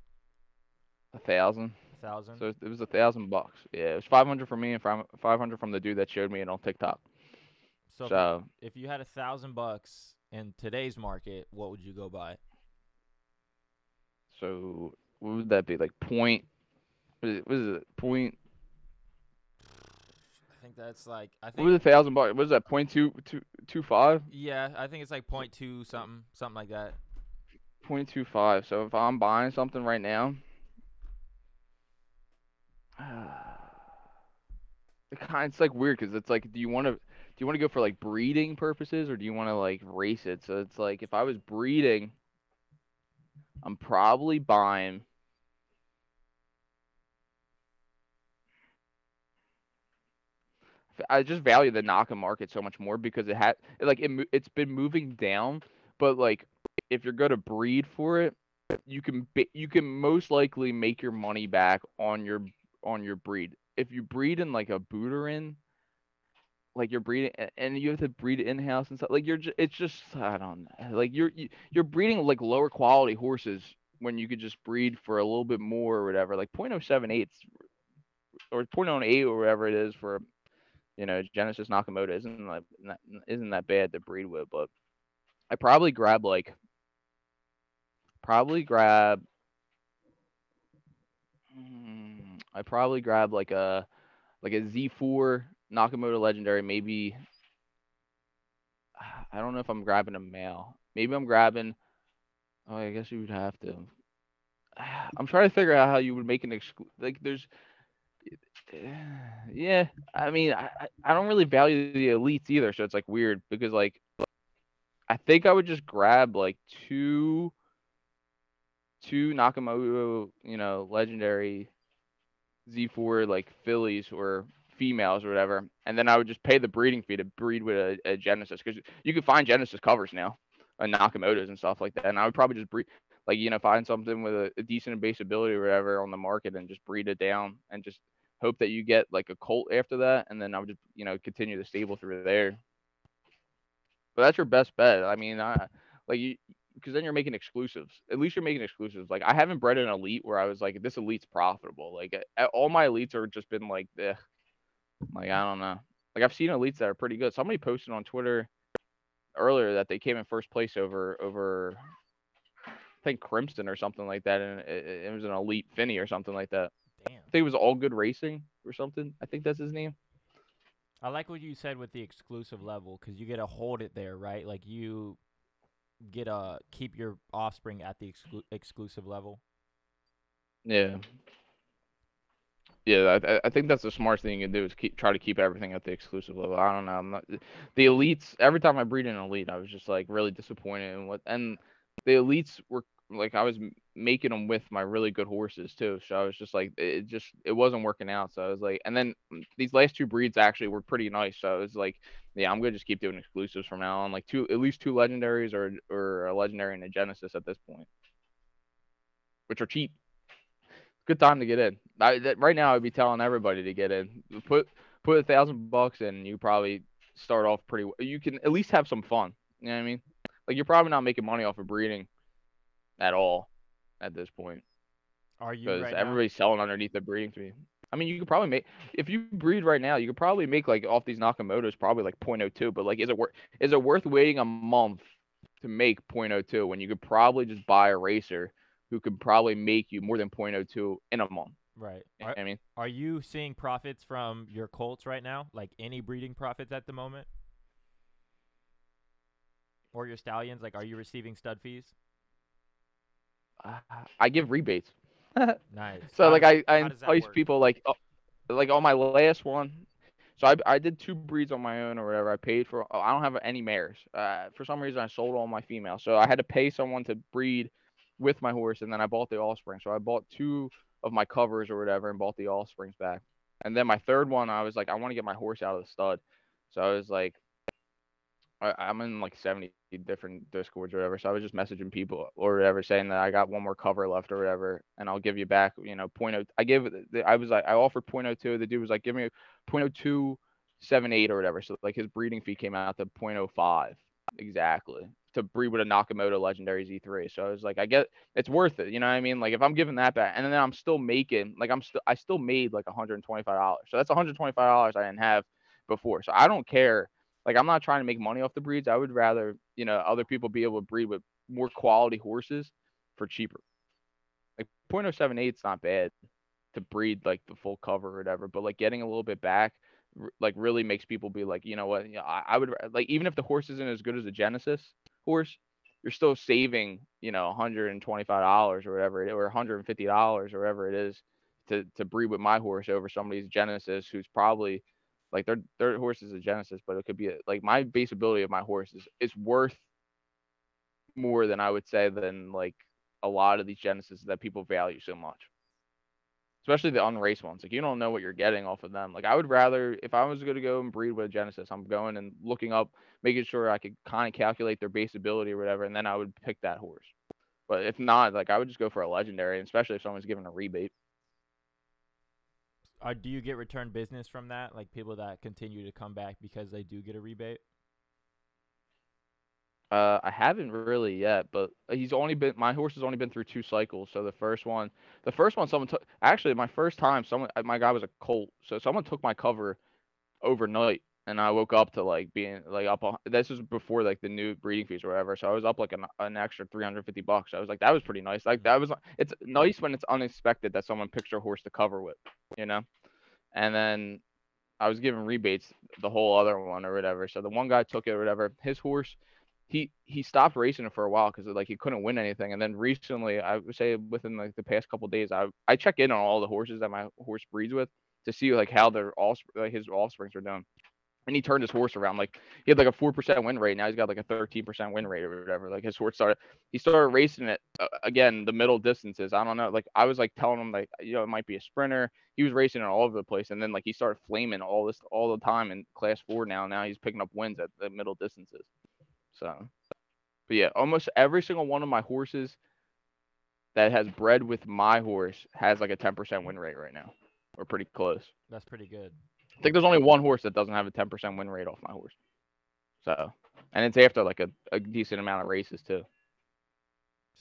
A thousand. Thousand. So it was a thousand bucks. Yeah, it was five hundred from me and five hundred from the dude that showed me it on TikTok. So, so if you had a thousand bucks in today's market, what would you go buy? So what would that be? Like point? What is it? What is it point? I think that's like. I think. What was a thousand bucks? What is that? Point two two two five? Yeah, I think it's like point two something, something like that. Point two five. So if I'm buying something right now. It's like weird because it's like, do you want to do you want to go for like breeding purposes or do you want to like race it? So it's like if I was breeding, I'm probably buying. I just value the Naka market so much more because it had like it it's been moving down, but like if you're gonna breed for it, you can you can most likely make your money back on your on your breed. If you breed in like a Buterin, like you're breeding and you have to breed in house and stuff, like you're just, it's just I don't know, like you're you're breeding like lower quality horses when you could just breed for a little bit more or whatever, like zero point zero seven eight or zero point zero eight or whatever it is for, you know, Genesis Nakamoto isn't like isn't that bad to breed with, but I probably grab like probably grab. I probably grab like a like a Z four Nakamoto Legendary. Maybe I don't know if I'm grabbing a male. Maybe I'm grabbing. Oh, I guess you would have to. I'm trying to figure out how you would make an exclusive. Like, there's yeah, I mean, I, I don't really value the elites either, so it's like weird because like I think I would just grab like two two Nakamoto, you know, legendary Z four like fillies or females or whatever, and then I would just pay the breeding fee to breed with a, a Genesis, because you can find Genesis covers now and Nakamotos and stuff like that, and I would probably just breed, like, you know, find something with a, a decent base ability or whatever on the market and just breed it down and just hope that you get like a colt after that, and then I would just, you know, continue the stable through there. But that's your best bet. I mean, I like you, because then you're making exclusives. At least you're making exclusives. Like, I haven't bred an elite where I was like, this elite's profitable. Like, all my elites are just been like, eh. Like, I don't know. Like, I've seen elites that are pretty good. Somebody posted on Twitter earlier that they came in first place over over I think Crimson or something like that, and it, it was an elite Finny or something like that. Damn. I think it was All Good Racing or something. I think that's his name. I like what you said with the exclusive level, because you get to hold it there, right? Like, you get a keep your offspring at the exclu exclusive level. Yeah. Yeah, I, I think that's the smartest thing you can do is keep try to keep everything at the exclusive level. I don't know. I'm not, the elites, every time I breed an elite, I was just like really disappointed in what, and the elites were like, I was making them with my really good horses too. So I was just like, it just, it wasn't working out. So I was like, and then these last two breeds actually were pretty nice. So I was like, yeah, I'm going to just keep doing exclusives from now on. Like two, at least two legendaries or, or a legendary and a Genesis at this point, which are cheap. Good time to get in. I, that, right now, I'd be telling everybody to get in. Put put a thousand bucks in. You probably start off pretty. You can at least have some fun. You know what I mean? Like, you're probably not making money off of breeding at all at this point. Are you? Because right everybody's now? selling underneath the breeding fee. I mean, you could probably make, if you breed right now, you could probably make like off these Nakamotos probably like zero point zero two. But like, is it worth is it worth waiting a month to make zero point zero two when you could probably just buy a racer who could probably make you more than zero point zero two in a month? Right. Are, I mean, are you seeing profits from your colts right now? Like, any breeding profits at the moment? Or your stallions? Like, are you receiving stud fees? Uh, I give rebates. Nice. So, how like, does, I, I entice people, like, oh, like on my last one. So, I, I did two breeds on my own or whatever. I paid for, oh, I don't have any mares. Uh, for some reason, I sold all my females. So, I had to pay someone to breed with my horse, and then I bought the offspring. So I bought two of my covers or whatever and bought the offsprings back. And then my third one, I was like, I want to get my horse out of the stud. So I was like, I, I'm in like seventy different Discords or whatever. So I was just messaging people or whatever saying that I got one more cover left or whatever, and I'll give you back, you know, point oh. I gave it, I was like, I offered point oh two. The dude was like, give me a point oh two seven eight or whatever. So like his breeding fee came out to point oh five exactly, to breed with a Nakamoto legendary Z three. So I was like, I get it's worth it. You know what I mean? Like, if I'm giving that back, and then I'm still making, like, I'm still, I still made like one hundred twenty-five dollars. So that's one hundred twenty-five dollars I didn't have before. So I don't care. Like, I'm not trying to make money off the breeds. I would rather, you know, other people be able to breed with more quality horses for cheaper. Like, point oh seven eight is not bad to breed like the full cover or whatever, but like getting a little bit back, like, really makes people be like, you know what, you know, I, I would, like, even if the horse isn't as good as a Genesis horse, you're still saving, you know, one hundred twenty-five dollars or whatever, or one hundred fifty dollars or whatever it is to, to breed with my horse over somebody's Genesis who's probably like, their their horse is a Genesis, but it could be a, like, my base ability of my horse is, is worth more than I would say than like a lot of these Genesis that people value so much. Especially the unraced ones. Like, you don't know what you're getting off of them. Like, I would rather, if I was going to go and breed with a Genesis, I'm going and looking up, making sure I could kind of calculate their base ability or whatever, and then I would pick that horse. But if not, like, I would just go for a legendary, especially if someone's giving a rebate. Uh, do you get return business from that? Like, people that continue to come back because they do get a rebate? Uh, I haven't really yet, but he's only been, my horse has only been through two cycles. So the first one, the first one, someone took, actually my first time, someone, my guy was a colt. So someone took my cover overnight, and I woke up to like being like up, this was before like the new breeding fees or whatever. So I was up like an, an extra three hundred fifty bucks. So I was like, that was pretty nice. Like, that was, it's nice when it's unexpected that someone picks your horse to cover with, you know? And then I was giving rebates the whole other one or whatever. So the one guy took it or whatever, his horse, He he stopped racing it for a while because like he couldn't win anything, and then recently, I would say within like the past couple of days, I I check in on all the horses that my horse breeds with, to see like how their all like, his offsprings are done. And he turned his horse around. Like he had like a four percent win rate. Now he's got like a thirteen percent win rate or whatever. Like his horse started. He started racing it uh, again the middle distances. I don't know. Like I was like telling him like you know it might be a sprinter. He was racing it all over the place. And then like he started flaming all this all the time in class four now. Now he's picking up wins at the middle distances. So, but yeah, almost every single one of my horses that has bred with my horse has like a ten percent win rate right now, or pretty close. That's pretty good. I think there's only one horse that doesn't have a ten percent win rate off my horse. So, and it's after like a, a decent amount of races too.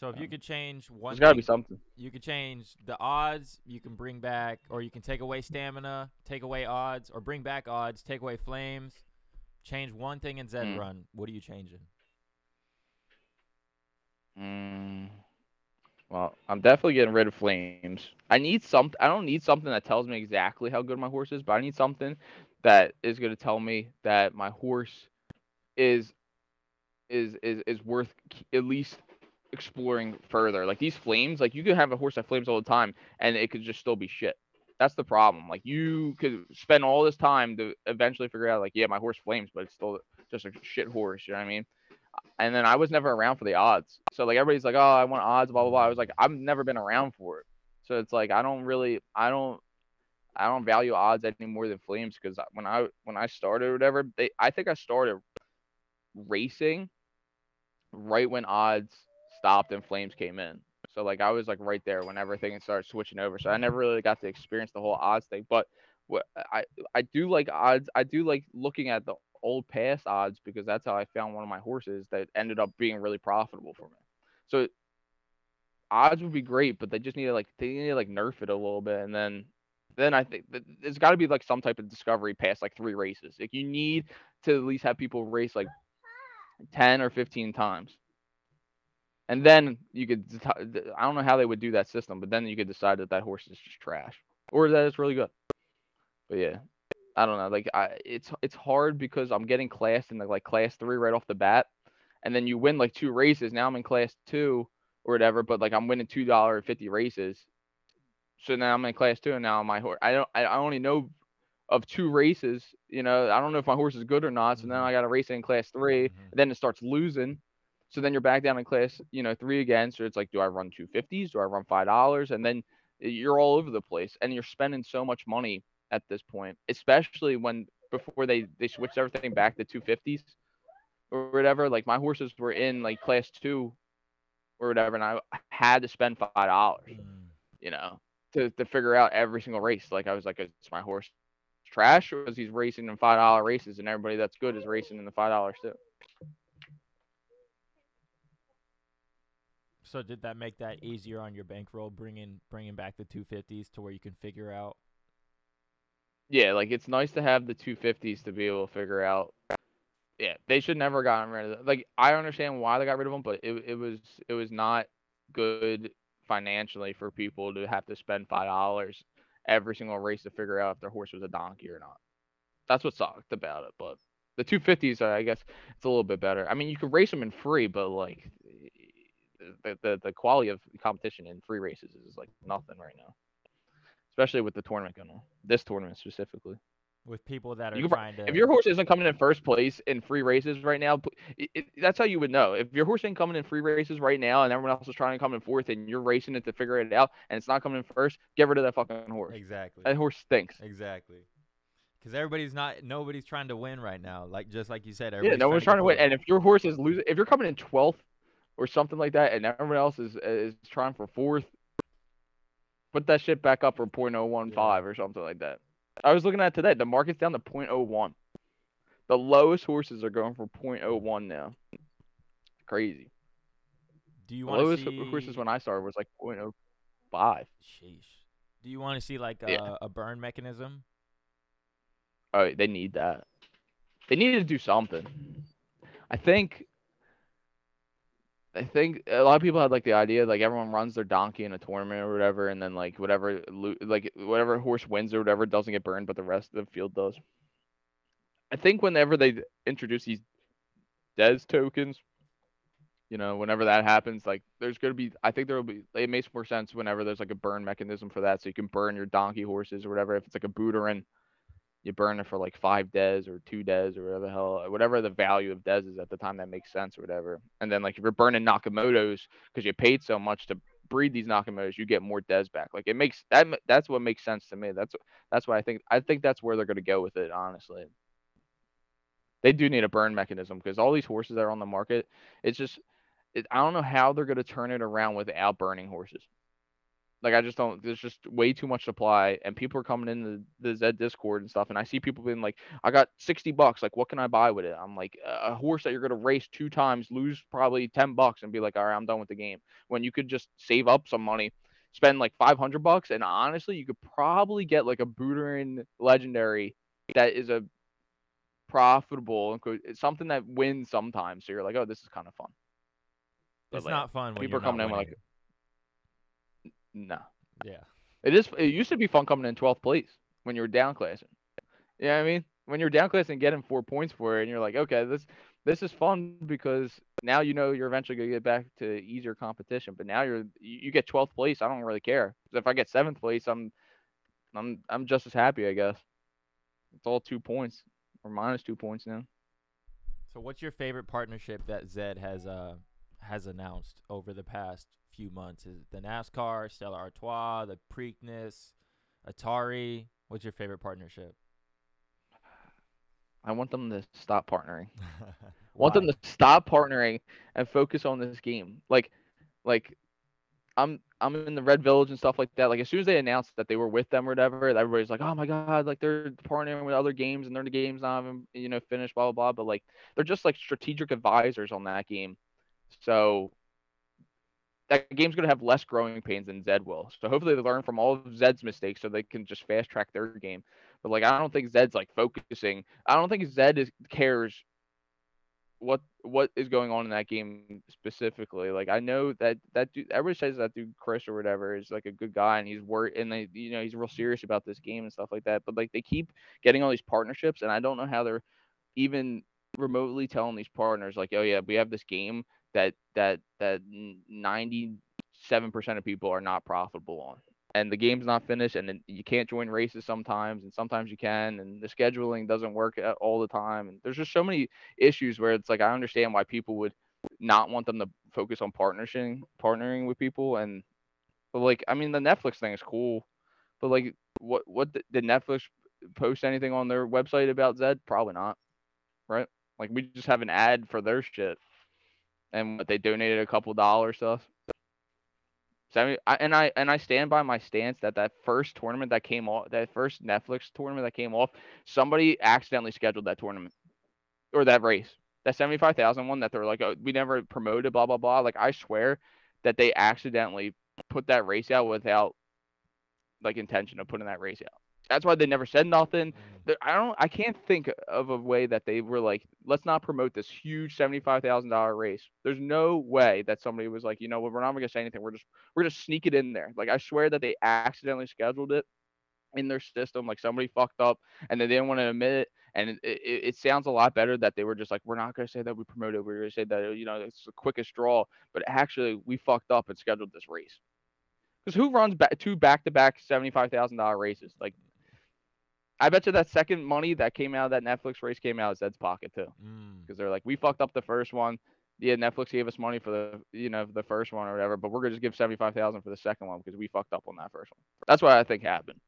So if um, you could change one, there's gotta be something. You could change the odds. You can bring back, or you can take away stamina, take away odds, or bring back odds, take away flames. Change one thing in Zed mm. Run. What are you changing? Mm. Well, I'm definitely getting rid of flames. I need something. I don't need something that tells me exactly how good my horse is, but I need something that is going to tell me that my horse is is is is worth at least exploring further. Like these flames, like you could have a horse that flames all the time, and it could just still be shit. That's the problem. Like you could spend all this time to eventually figure out, like, yeah, my horse flames, but it's still just a shit horse. You know what I mean? And then I was never around for the odds. So, like, everybody's like, oh, I want odds, blah, blah, blah. I was like, I've never been around for it. So it's like, I don't really, I don't, I don't value odds any more than flames. Because when I, when I started or whatever, they, I think I started racing right when odds stopped and flames came in. So, like, I was, like, right there when everything started switching over. So I never really got to experience the whole odds thing. But what I, I do like odds. I do like looking at the old past odds, because that's how I found one of my horses that ended up being really profitable for me. So odds would be great, but they just need to like they need to like nerf it a little bit, and then then I think that there's got to be like some type of discovery past like three races. Like you need to at least have people race like ten or fifteen times, and then you could I don't know how they would do that system, but then you could decide that that horse is just trash or that it's really good. But yeah. I don't know, like I, it's it's hard because I'm getting classed in the, like class three right off the bat, and then you win like two races. Now I'm in class two or whatever, but like I'm winning two dollar and fifty races, so now I'm in class two, and now my horse. I don't. I only know of two races. You know, I don't know if my horse is good or not. So now I got to race it in class three. And then it starts losing, so then you're back down in class, you know, three again. So it's like, do I run two fifties? Do I run five dollars? And then you're all over the place, and you're spending so much money at this point, especially when before they they switched everything back to two fifties or whatever. Like my horses were in like class two or whatever, and I had to spend five dollars you know to, to figure out every single race. Like I was like, is my horse trash, or is he's racing in five dollar races and everybody that's good is racing in the five dollars too? So did that make that easier on your bankroll, bringing bringing back the two fifties to where you can figure out? Yeah, like it's nice to have the two fifties to be able to figure out. Yeah, they should never have gotten rid of them. Like I understand why they got rid of them, but it it was it was not good financially for people to have to spend five dollars every single race to figure out if their horse was a donkey or not. That's what sucked about it. But the two fifties, I guess, it's a little bit better. I mean, you can race them in free, but like the the, the quality of competition in free races is like nothing right now. Especially with the tournament going on, this tournament specifically. With people that are you, trying to... If your horse isn't coming in first place in free races right now, it, it, that's how you would know. If your horse ain't coming in free races right now and everyone else is trying to come in fourth and you're racing it to figure it out and it's not coming in first, get rid of that fucking horse. Exactly. That horse stinks. Exactly. Because everybody's not... Nobody's trying to win right now. Like just like you said, everybody's yeah, no one's trying to win. And if your horse is losing... If you're coming in twelfth or something like that and everyone else is, is trying for fourth, put that shit back up for point oh one five yeah. or something like that. I was looking at it today. The market's down to point oh one. The lowest horses are going for point oh one now. Crazy. Do you want to see... The lowest horses when I started was like point oh five. Sheesh. Do you want to see like a, yeah. a burn mechanism? Oh, they need that. They need to do something. I think... I think a lot of people had like the idea like everyone runs their donkey in a tournament or whatever, and then like whatever like whatever horse wins or whatever doesn't get burned, but the rest of the field does. I think whenever they introduce these Dez tokens, you know, whenever that happens, like there's going to be, I think there will be, it makes more sense whenever there's like a burn mechanism for that. So you can burn your donkey horses or whatever. If it's like a Buterin, you burn it for like five des or two des or whatever the hell, whatever the value of des is at the time that makes sense or whatever. And then like if you're burning Nakamotos because you paid so much to breed these Nakamotos, you get more des back. Like it makes, that that's what makes sense to me. That's, that's why I think, I think that's where they're going to go with it, honestly. They do need a burn mechanism because all these horses that are on the market, it's just, I don't know how they're going to turn it around without burning horses. Like, I just don't, there's just way too much supply, and people are coming into the, the Zed Discord and stuff, and I see people being like, I got sixty bucks, like, what can I buy with it? I'm like, a horse that you're going to race two times, lose probably ten bucks, and be like, all right, I'm done with the game. When you could just save up some money, spend like five hundred bucks, and honestly, you could probably get like a Buterin Legendary that is a profitable, it's something that wins sometimes, so you're like, oh, this is kind of fun. But it's like, not fun when people are coming in like, no. Yeah. It is. It used to be fun coming in twelfth place when you were downclassing. You know what I mean? When you're downclassing, getting four points for it, and you're like, okay, this this is fun because now you know you're eventually gonna get back to easier competition. But now you're you get twelfth place. I don't really care. If I get seventh place, I'm I'm I'm just as happy, I guess. It's all two points or minus two points now. So, what's your favorite partnership that Zed has? Uh... has announced over the past few months? Is it the NASCAR, Stella Artois, the Preakness, Atari? What's your favorite partnership? I want them to stop partnering. want them to stop partnering and focus on this game. Like, like I'm I'm in the Red Village and stuff like that. Like, as soon as they announced that they were with them or whatever, everybody's like, oh my God, like they're partnering with other games and their game's not even, you know, finished, blah, blah, blah. But like, they're just like strategic advisors on that game. So that game's going to have less growing pains than Zed will. So hopefully they learn from all of Zed's mistakes so they can just fast track their game. But like, I don't think Zed's like focusing. I don't think Zed is, cares what what is going on in that game specifically. Like, I know that that dude, everybody says that dude Chris or whatever is like a good guy and he's worried and they, you know, he's real serious about this game and stuff like that. But like, they keep getting all these partnerships, and I don't know how they're even remotely telling these partners like, oh yeah, we have this game that that that ninety-seven percent of people are not profitable on, and the game's not finished, and then you can't join races sometimes, and sometimes you can, and the scheduling doesn't work all the time, and there's just so many issues where it's like, I understand why people would not want them to focus on partnership partnering with people. And but like, I mean, the Netflix thing is cool, but like, what what did Netflix post anything on their website about Zed? Probably not, right? Like, we just have an ad for their shit. And what, they donated a couple dollars to us. So I mean, I, and I and I stand by my stance that that first tournament that came off, that first Netflix tournament that came off, somebody accidentally scheduled that tournament or that race, that seventy-five thousand one that they're like, oh, we never promoted, blah blah blah. Like, I swear that they accidentally put that race out without like intention of putting that race out. That's why they never said nothing. I don't. I can't think of a way that they were like, let's not promote this huge seventy-five thousand dollar race. There's no way that somebody was like, you know what, we're not gonna say anything. We're just we're just sneak it in there. Like, I swear that they accidentally scheduled it in their system. Like, somebody fucked up and they didn't want to admit it. And it, it, it sounds a lot better that they were just like, we're not gonna say that we promoted it. We're gonna say that, you know, it's the quickest draw. But actually, we fucked up and scheduled this race. Because who runs ba- two back-to-back seventy-five thousand dollar races? Like, I bet you that second money that came out of that Netflix race came out of Zed's pocket too, because mm. they're like, we fucked up the first one. Yeah, Netflix gave us money for the, you know, the first one or whatever, but we're gonna just give seventy-five thousand for the second one because we fucked up on that first one. That's what I think happened.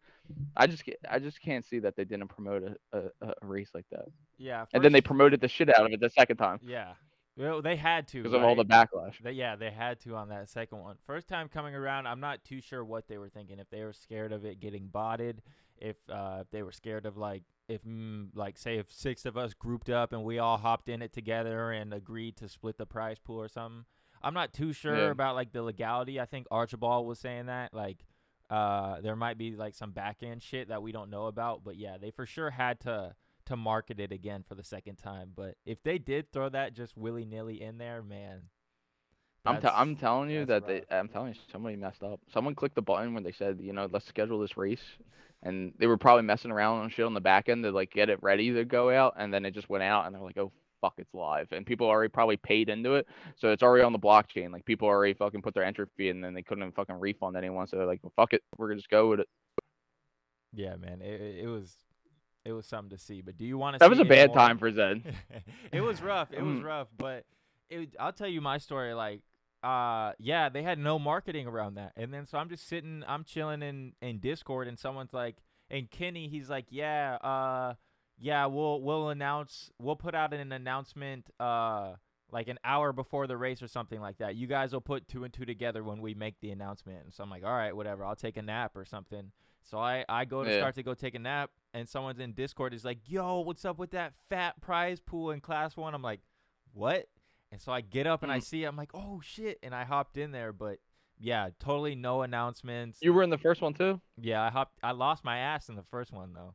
I just, I just can't see that they didn't promote a, a, a race like that. Yeah, first, and then they promoted the shit out of it the second time. Yeah, well, they had to because right? of all the backlash. They, yeah, they had to on that second one. First time coming around, I'm not too sure what they were thinking. If they were scared of it getting botted. If uh, if they were scared of, like, if, mm, like, say, if six of us grouped up and we all hopped in it together and agreed to split the prize pool or something. I'm not too sure yeah. about, like, the legality. I think Archibald was saying that. Like, uh, there might be, like, some back-end shit that we don't know about. But, yeah, they for sure had to, to market it again for the second time. But if they did throw that just willy-nilly in there, man. I'm, t- I'm telling you that rough. they – I'm telling you, somebody messed up. Someone clicked the button when they said, you know, let's schedule this race. And they were probably messing around on shit on the back end to, like, get it ready to go out. And then it just went out, and they're like, oh, fuck, it's live, and people already probably paid into it, so it's already on the blockchain. Like, people already fucking put their entry fee, and then they couldn't even fucking refund anyone, so they're like, well, fuck it, we're gonna just go with it. Yeah, man, it it was it was something to see. But do you want to? That see was a bad more? time for Zed. It was rough. It was rough, but it, I'll tell you my story. Like, uh, yeah, they had no marketing around that, and then so I'm just sitting, I'm chilling in in Discord, and someone's like, and Kenny, he's like, yeah, uh. Yeah, we'll we'll announce we'll put out an announcement uh like an hour before the race or something like that. You guys will put two and two together when we make the announcement. And so I'm like, all right, whatever. I'll take a nap or something. So I, I go to yeah. start to go take a nap, and someone's in Discord is like, yo, what's up with that fat prize pool in class one? I'm like, what? And so I get up and mm. I see it. I'm like, oh shit, and I hopped in there, but yeah, totally no announcements. You were in the first one too? Yeah, I hopped I lost my ass in the first one though.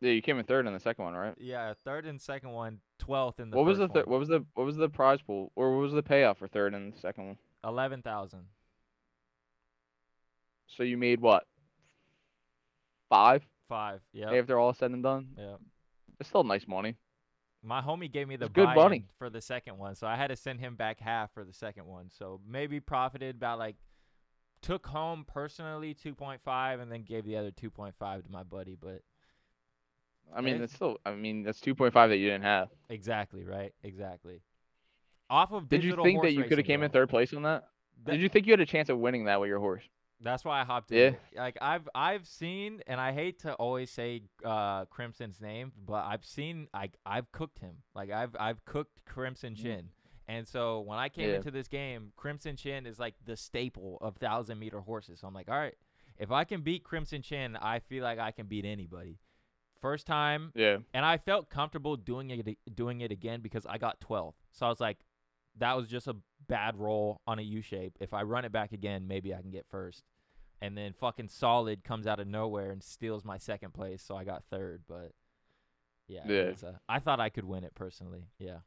Yeah, you came in third in the second one, right? Yeah, third and second one, twelfth in the. What first was the th- one. What was the what was the prize pool, or what was the payoff for third and the second one? Eleven thousand. So you made what? Five. Five. Yeah. After all said and done. Yeah. It's still nice money. My homie gave me the good money for the second one, so I had to send him back half for the second one. So maybe profited about like, took home personally two point five, and then gave the other two point five to my buddy, but. I mean, it's still. I mean, that's two point five that you didn't have. Exactly right. Exactly. Off of. Did you think that you could have came in third place on that? that? Did you think you had a chance of winning that with your horse? That's why I hopped in. Yeah. Like I've I've seen, and I hate to always say uh, Crimson's name, but I've seen. I I've cooked him. Like I've I've cooked Crimson Chin, and so when I came yeah. into this game, Crimson Chin is like the staple of thousand meter horses. So I'm like, all right, if I can beat Crimson Chin, I feel like I can beat anybody. First time, yeah, and I felt comfortable doing it, doing it again because I got twelve. So I was like, that was just a bad roll on a U shape. If I run it back again, maybe I can get first. And then fucking Solid comes out of nowhere and steals my second place, so I got third. But yeah, yeah. It was a, I thought I could win it personally. Yeah,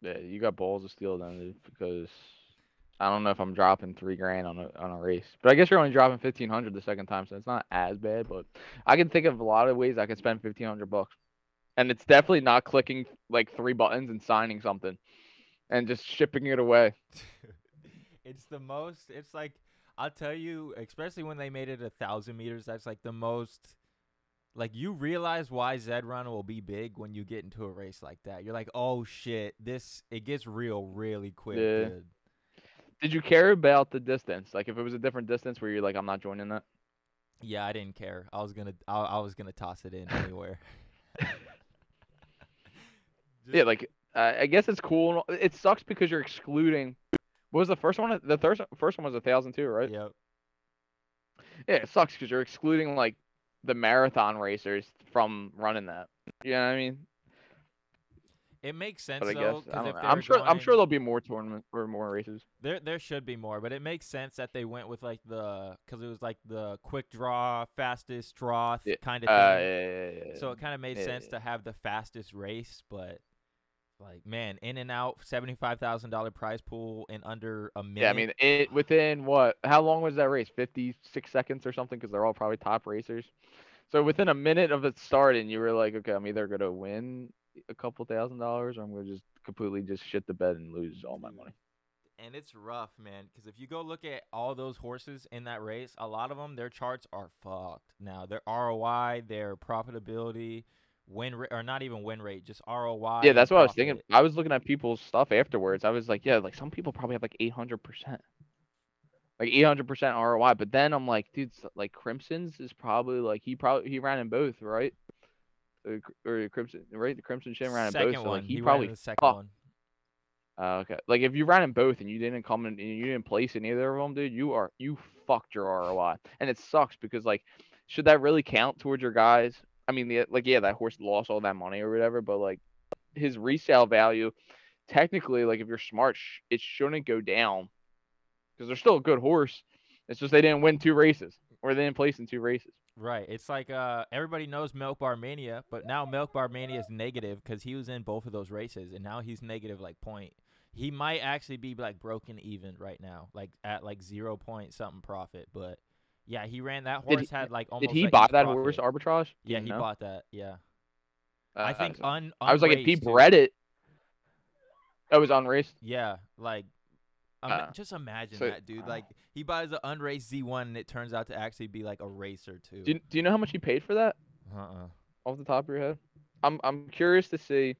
yeah, you got balls to steal them, dude, because I don't know if I'm dropping three grand on a on a race, but I guess you're only dropping fifteen hundred the second time, so it's not as bad. But I can think of a lot of ways I could spend fifteen hundred bucks, and it's definitely not clicking like three buttons and signing something, and just shipping it away. It's the most. It's like I'll tell you, especially when they made it a thousand meters. That's like the most. Like, you realize why Zed Run will be big when you get into a race like that. You're like, oh shit, this it gets real really quick. Yeah. Dude. Did you care about the distance? Like, if it was a different distance, where you're like, I'm not joining that. Yeah, I didn't care. I was gonna, I, I was gonna toss it in anywhere. Just... Yeah, like uh, I guess it's cool. It sucks because you're excluding. What was the first one? The third, first one was a thousand too, right? Yep. Yeah, it sucks because you're excluding like the marathon racers from running that. You know what I mean? It makes sense, but though. I guess, I if I'm sure. Going, I'm sure there'll be more tournaments or more races. There, there should be more, but it makes sense that they went with like the because it was like the quick draw, fastest draw th- yeah. kind of thing. Uh, yeah, yeah, yeah. So it kind of made yeah, sense yeah. to have the fastest race, but like, man, in and out, seventy-five thousand dollar prize pool in under a minute. Yeah, I mean, it within what? How long was that race? Fifty-six seconds or something? Because they're all probably top racers. So within a minute of it starting, you were like, okay, I'm either gonna win a couple thousand dollars, or I'm gonna just completely just shit the bed and lose all my money. And it's rough, man, because if you go look at all those horses in that race, a lot of them, their charts are fucked now. Their R O I, their profitability, win rate, or not even win rate, just R O I. Yeah, that's what profit. I was thinking. I was looking at people's stuff afterwards. I was like, yeah, like some people probably have like eight hundred percent, like eight hundred percent R O I. But then I'm like, dude, like Crimson's is probably like he probably he ran in both, right? Or, or Crimson, right? The Crimson Chin ran in both. So, like, he, he probably ran in the second fucked. one. Uh, okay. Like, if you ran in both and you didn't come in and you didn't place in either of them, dude, you are you fucked your R O I, and it sucks because, like, should that really count towards your guys? I mean, the, like, yeah, that horse lost all that money or whatever, but like, his resale value, technically, like, if you're smart, sh- it shouldn't go down because they're still a good horse. It's just they didn't win two races or they didn't place in two races. Right. It's like uh, everybody knows Milk Bar Mania, but now Milk Bar Mania is negative because he was in both of those races, and now he's negative like point. He might actually be like broken even right now, like at like zero point something profit. But yeah, he ran that horse, he, had like almost. Did he like buy that profit. horse arbitrage? Yeah, he no. bought that. Yeah. Uh, I think on, on I was like, if people read it, that was unraced. Yeah, like, um, uh, just imagine so, that, dude. Uh, like, he buys an unraced Z one, and it turns out to actually be like a racer too. Do you, do you know how much he paid for that? Uh uh-uh. uh. Off the top of your head, I'm I'm curious to see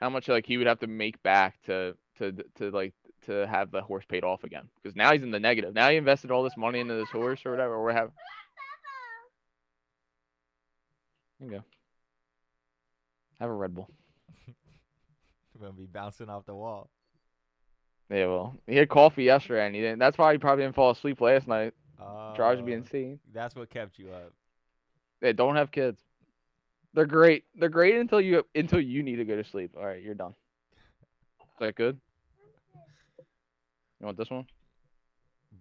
how much like he would have to make back to to to like to have the horse paid off again, because now he's in the negative. Now he invested all this money into this horse or whatever. We're having. There you go. Have a Red Bull. We're gonna be bouncing off the wall. Yeah, well, he had coffee yesterday, and he didn't. That's why he probably didn't fall asleep last night. Uh, Charged being seen. That's what kept you up. They don't have kids. They're great. They're great until you until you need to go to sleep. All right, you're done. Is that good? You want this one?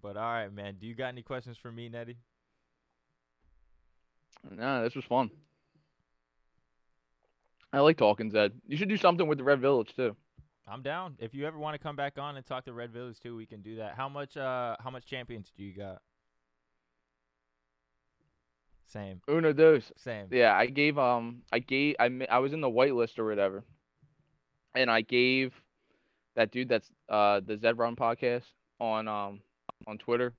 But all right, man. Do you got any questions for me, Nettie? Nah, this was fun. I like talking, Zed. You should do something with the Red Village too. I'm down. If you ever want to come back on and talk to Red Village too, we can do that. How much? Uh, how much champions do you got? Same. Uno dos. Same. Yeah, I gave um, I gave I I was in the whitelist or whatever, and I gave that dude that's uh the Zed Run podcast on um on Twitter.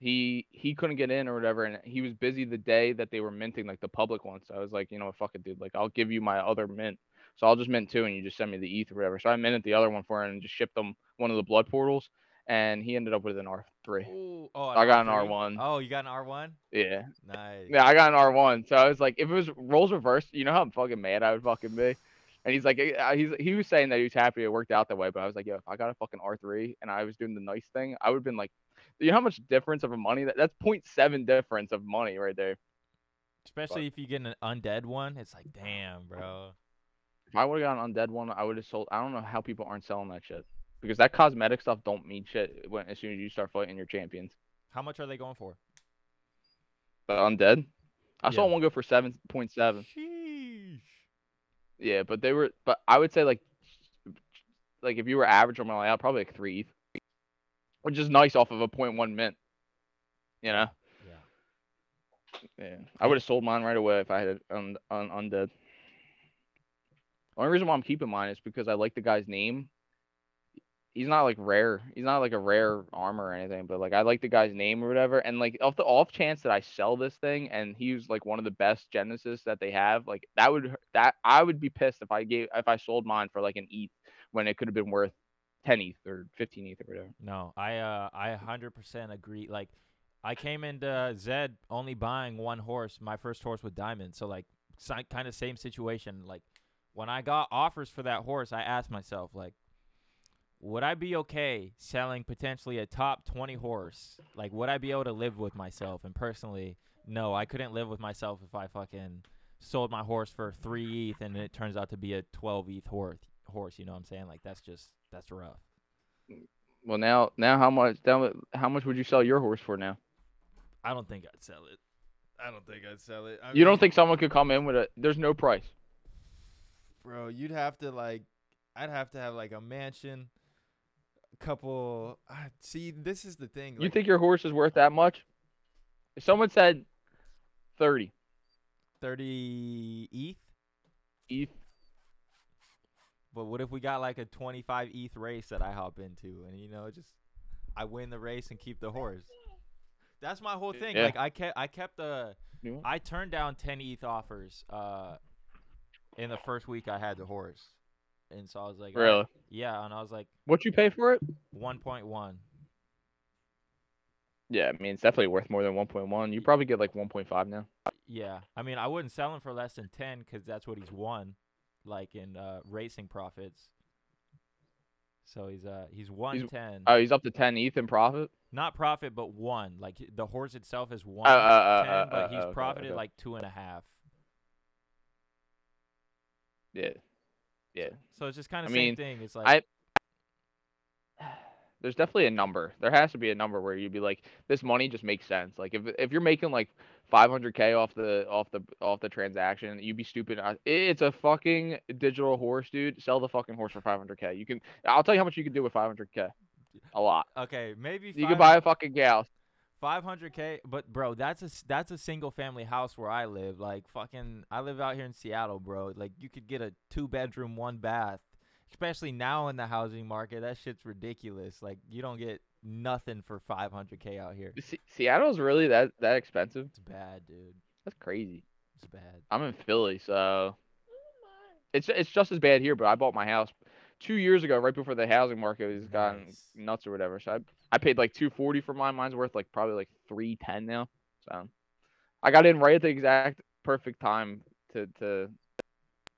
He he couldn't get in or whatever, and he was busy the day that they were minting, like, the public one. So I was like, you know what, fuck it, dude. Like, I'll give you my other mint. So I'll just mint two, and you just send me the E T H or whatever. So I minted the other one for him and just shipped him one of the blood portals, and he ended up with an R three. Ooh, oh, so I got an R one. Oh, you got an R one? Yeah. Nice. Yeah, I got an R one. So I was like, if it was roles reversed, you know how I'm fucking mad I would fucking be? And he's like, he's he was saying that he was happy it worked out that way, but I was like, yo, if I got a fucking R three and I was doing the nice thing, I would have been like, you know how much difference of a money that that's zero point seven difference of money right there. Especially but, if you get an undead one, it's like, damn, bro. If I would have got an undead one, I would have sold. I don't know how people aren't selling that shit, because that cosmetic stuff don't mean shit when as soon as you start fighting your champions. How much are they going for? The undead. I yeah. saw one go for seven point seven. Sheesh. Yeah, but they were. But I would say like, like if you were average on my layout, probably like three. Which is nice off of a zero point one mint, you know. Yeah. Yeah. I would have sold mine right away if I had un, un undead. The only reason why I'm keeping mine is because I like the guy's name. He's not like rare. He's not like a rare armor or anything, but like I like the guy's name or whatever. And like off the off chance that I sell this thing and he was like one of the best Genesis that they have, like that would that I would be pissed if I gave if I sold mine for like an E T H when it could have been worth ten E T H or fifteen E T H or whatever. No, I uh I one hundred percent agree. Like, I came into Zed only buying one horse. My first horse with Diamonds. So like kind of same situation. Like when I got offers for that horse, I asked myself, like, would I be okay selling potentially a top twenty horse? Like, would I be able to live with myself? And personally, no, I couldn't live with myself if I fucking sold my horse for three E T H and it turns out to be a twelve E T H horse. Horse, you know what I'm saying? Like, that's just that's rough. Well, now now how much how much would you sell your horse for now? I don't think I'd sell it. I don't think I'd sell it. I you mean, don't think someone could come in with a? There's no price, bro. You'd have to like, I'd have to have like a mansion, a couple. Uh, see, this is the thing. Like, you think your horse is worth that much? If someone said thirty, thirty E T H, E T H. But what if we got like a twenty-five E T H race that I hop into and, you know, just I win the race and keep the horse? That's my whole thing. Yeah. Like I kept I kept the I turned down ten E T H offers uh, in the first week I had the horse. And so I was like, really? Oh, yeah. And I was like, what'd you pay for it? one point one. Yeah, I mean, it's definitely worth more than one point one. You probably get like one point five now. Yeah. I mean, I wouldn't sell him for less than ten because that's what he's won. Like in uh, racing profits, so he's uh he's one ten. Oh, he's up to ten E T H in profit. Not profit, but one. Like the horse itself is one, uh, uh, ten, uh, uh, but he's uh, profited okay, okay. like two and a half. Yeah, yeah. So it's just kind of I same mean, thing. It's like I. There's definitely a number. There has to be a number where you'd be like, this money just makes sense. Like if if you're making like five hundred K off the off the off the transaction, you'd be stupid. It's a fucking digital horse, dude. Sell the fucking horse for five hundred K. You can. I'll tell you how much you can do with five hundred K. A lot. Okay, maybe you could buy a fucking gal. five hundred K, but bro, that's a that's a single family house where I live. Like fucking, I live out here in Seattle, bro. Like you could get a two bedroom, one bath, especially now in the housing market. That shit's ridiculous. Like you don't get nothing for five hundred K out here. Se- Seattle's really that that expensive? It's bad, dude. That's crazy. It's bad. I'm in Philly, so it's it's just as bad here. But I bought my house two years ago, right before the housing market was nice. Gotten nuts or whatever. So I I paid like two forty for mine. Mine's worth like probably like three ten now. So I got in right at the exact perfect time to to.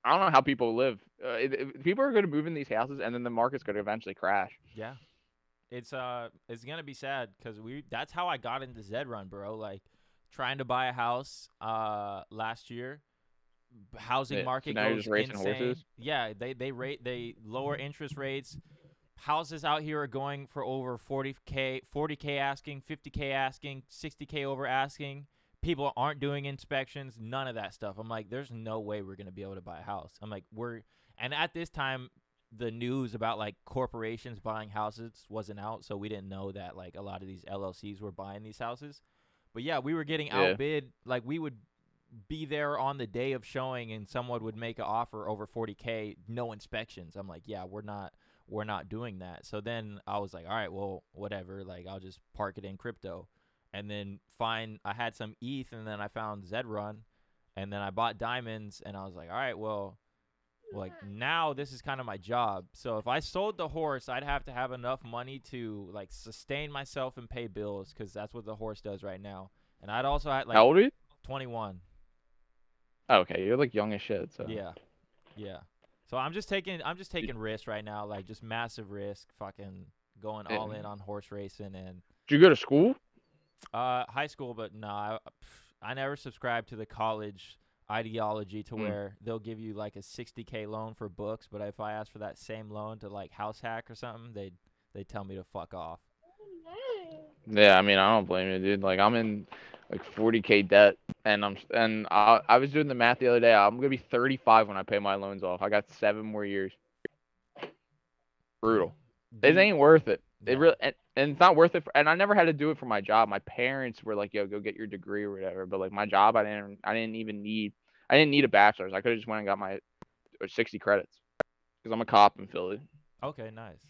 I don't know how people live. Uh, it, it, people are going to move in these houses, and then the market's going to eventually crash. Yeah. It's uh, it's gonna be sad because we. That's how I got into Zed Run, bro. Like, trying to buy a house uh last year, housing yeah, market so goes insane. Horses? Yeah, they they rate they lower interest rates. Houses out here are going for over forty K, forty K asking, fifty K asking, sixty K over asking. People aren't doing inspections, none of that stuff. I'm like, there's no way we're gonna be able to buy a house. I'm like, we're and at this time. The news about like corporations buying houses wasn't out, so we didn't know that like a lot of these L L Cs were buying these houses. But yeah, we were getting yeah. outbid. Like we would be there on the day of showing, and someone would make an offer over forty K, no inspections. I'm like, yeah, we're not, we're not doing that. So then I was like, all right, well, whatever. Like I'll just park it in crypto, and then find. I had some E T H, and then I found Zed Run, and then I bought Diamonds, and I was like, all right, well. Like now this is kind of my job. So if I sold the horse, I'd have to have enough money to like sustain myself and pay bills, because that's what the horse does right now. And I'd also have, like, how old are you? twenty-one. Oh, okay, you're like young as shit. So yeah, yeah. So I'm just taking I'm just taking risks right now, like just massive risk, fucking going all mm-hmm. in on horse racing. And did you go to school? Uh, high school, but no, nah, I, I never subscribed to the college ideology to mm. where they'll give you like a sixty K loan for books, but if I asked for that same loan to like house hack or something, they'd they tell me to fuck off. Yeah, I mean, I don't blame you, dude. Like I'm in like forty K debt, and I'm and I I was doing the math the other day. I'm gonna be thirty-five when I pay my loans off. I got seven more years. Brutal. It ain't worth it. It really and, and it's not worth it for, and I never had to do it for my job. My parents were like, yo, go get your degree or whatever, but like my job, I didn't I didn't even need I didn't need a bachelor's. I could have just went and got my sixty credits because I'm a cop in Philly. Okay, nice.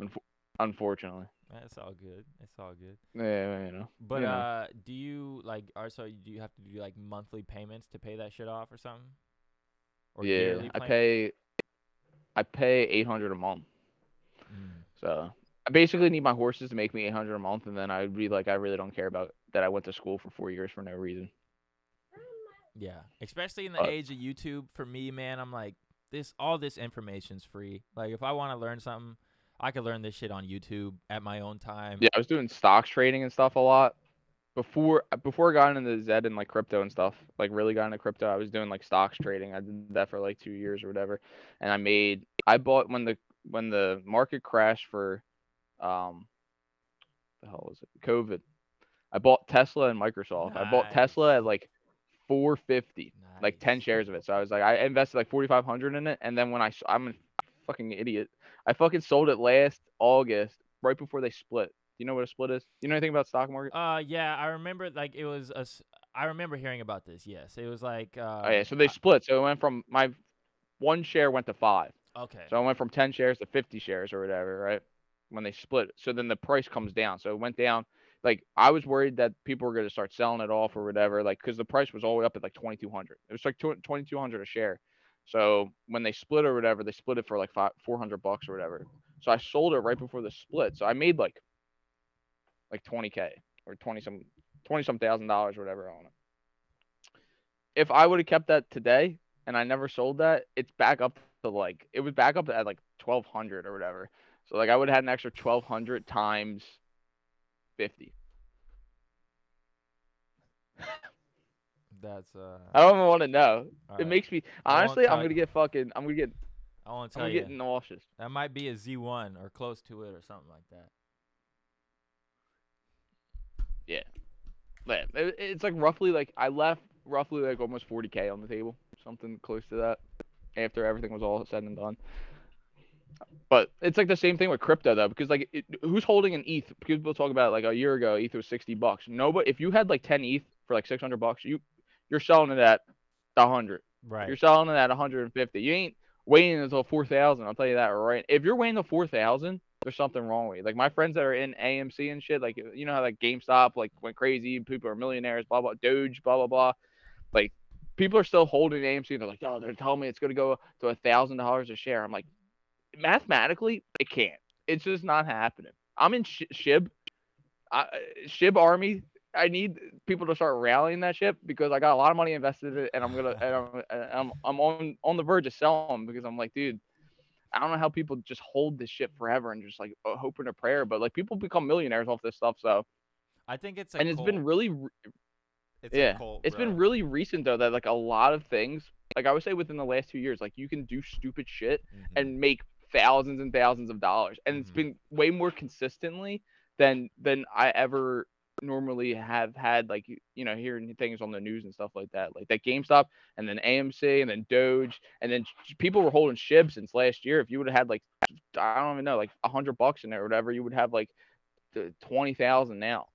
Unf- unfortunately it's all good. It's all good. Yeah, you know. But yeah. uh do you like are so do you have to do like monthly payments to pay that shit off or something? Or yeah, I pay I pay eight hundred a month. Mm. So I basically need my horses to make me eight hundred a month, and then I'd be like, I really don't care about that I went to school for four years for no reason. Yeah, especially in the uh, age of YouTube. For me, man, I'm like, this all this information's free. Like, if I want to learn something, I could learn this shit on YouTube at my own time. Yeah, I was doing stocks trading and stuff a lot before before I got into Zed and like crypto and stuff. Like, really got into crypto. I was doing like stocks trading. I did that for like two years or whatever, and I made. I bought when the when the market crashed for. Um, the hell was it? COVID. I bought Tesla and Microsoft. Nice. I bought Tesla at like four fifty, nice. Like ten shares of it. So I was like, I invested like forty-five hundred in it, and then when I, I'm a fucking idiot. I fucking sold it last August, right before they split. You know what a split is? You know anything about stock market? Uh, yeah, I remember. Like it was a. I remember hearing about this. Yes, it was like. Uh, oh yeah, so they split. So it went from my one share went to five. Okay. So I went from ten shares to fifty shares or whatever, right? When they split, so then the price comes down. So it went down. Like I was worried that people were going to start selling it off or whatever, like because the price was all the way up at like twenty-two hundred. It was like twenty-two hundred a share. So when they split or whatever, they split it for like five, four hundred bucks or whatever. So I sold it right before the split. So I made like like twenty K or twenty some twenty some thousand dollars or whatever on it. If I would have kept that today and I never sold that, it's back up to like it was back up to at like twelve hundred or whatever. So, like, I would have had an extra twelve hundred times fifty. That's, uh... I don't even want to know. Right. It makes me... Honestly, I'm going to get fucking... I'm going to get... I won't tell I'm you. I'm getting nauseous. That might be a Z one or close to it or something like that. Yeah. It's, like, roughly, like... I left roughly, like, almost forty K on the table. Something close to that. After everything was all said and done. But it's like the same thing with crypto, though, because like it, who's holding an E T H? People talk about it, like a year ago, E T H was sixty bucks. Nobody, if you had like ten E T H for like six hundred bucks, you you're selling it at one hundred. Right. You're selling it at one hundred fifty. You ain't waiting until four thousand. I'll tell you that right. If you're waiting until four thousand, there's something wrong with you. Like my friends that are in A M C and shit, like you know how like GameStop like went crazy, people are millionaires, blah blah, Doge, blah blah blah. Like people are still holding A M C. And they're like, oh, they're telling me it's gonna go to a thousand dollars a share. I'm like, mathematically, it can't. It's just not happening. I'm in sh SHIB, I, SHIB Army. I need people to start rallying that ship because I got a lot of money invested in it, and I'm gonna and I'm and I'm, I'm on on the verge of selling because I'm like, dude, I don't know how people just hold this shit forever and just like hope and a prayer, but like people become millionaires off this stuff. So I think it's a and cult. It's been really, it's yeah, a cult, it's bro. been really recent though that like a lot of things, like I would say within the last two years, like you can do stupid shit mm-hmm. and make thousands and thousands of dollars, and mm-hmm. it's been way more consistently than than I ever. normally have had, like, you know, hearing things on the news and stuff like that, like that GameStop and then A M C and then Doge, and then people were holding SHIB since last year. If you would have had like, I don't even know, like a hundred bucks in there or whatever, you would have like the twenty thousand now,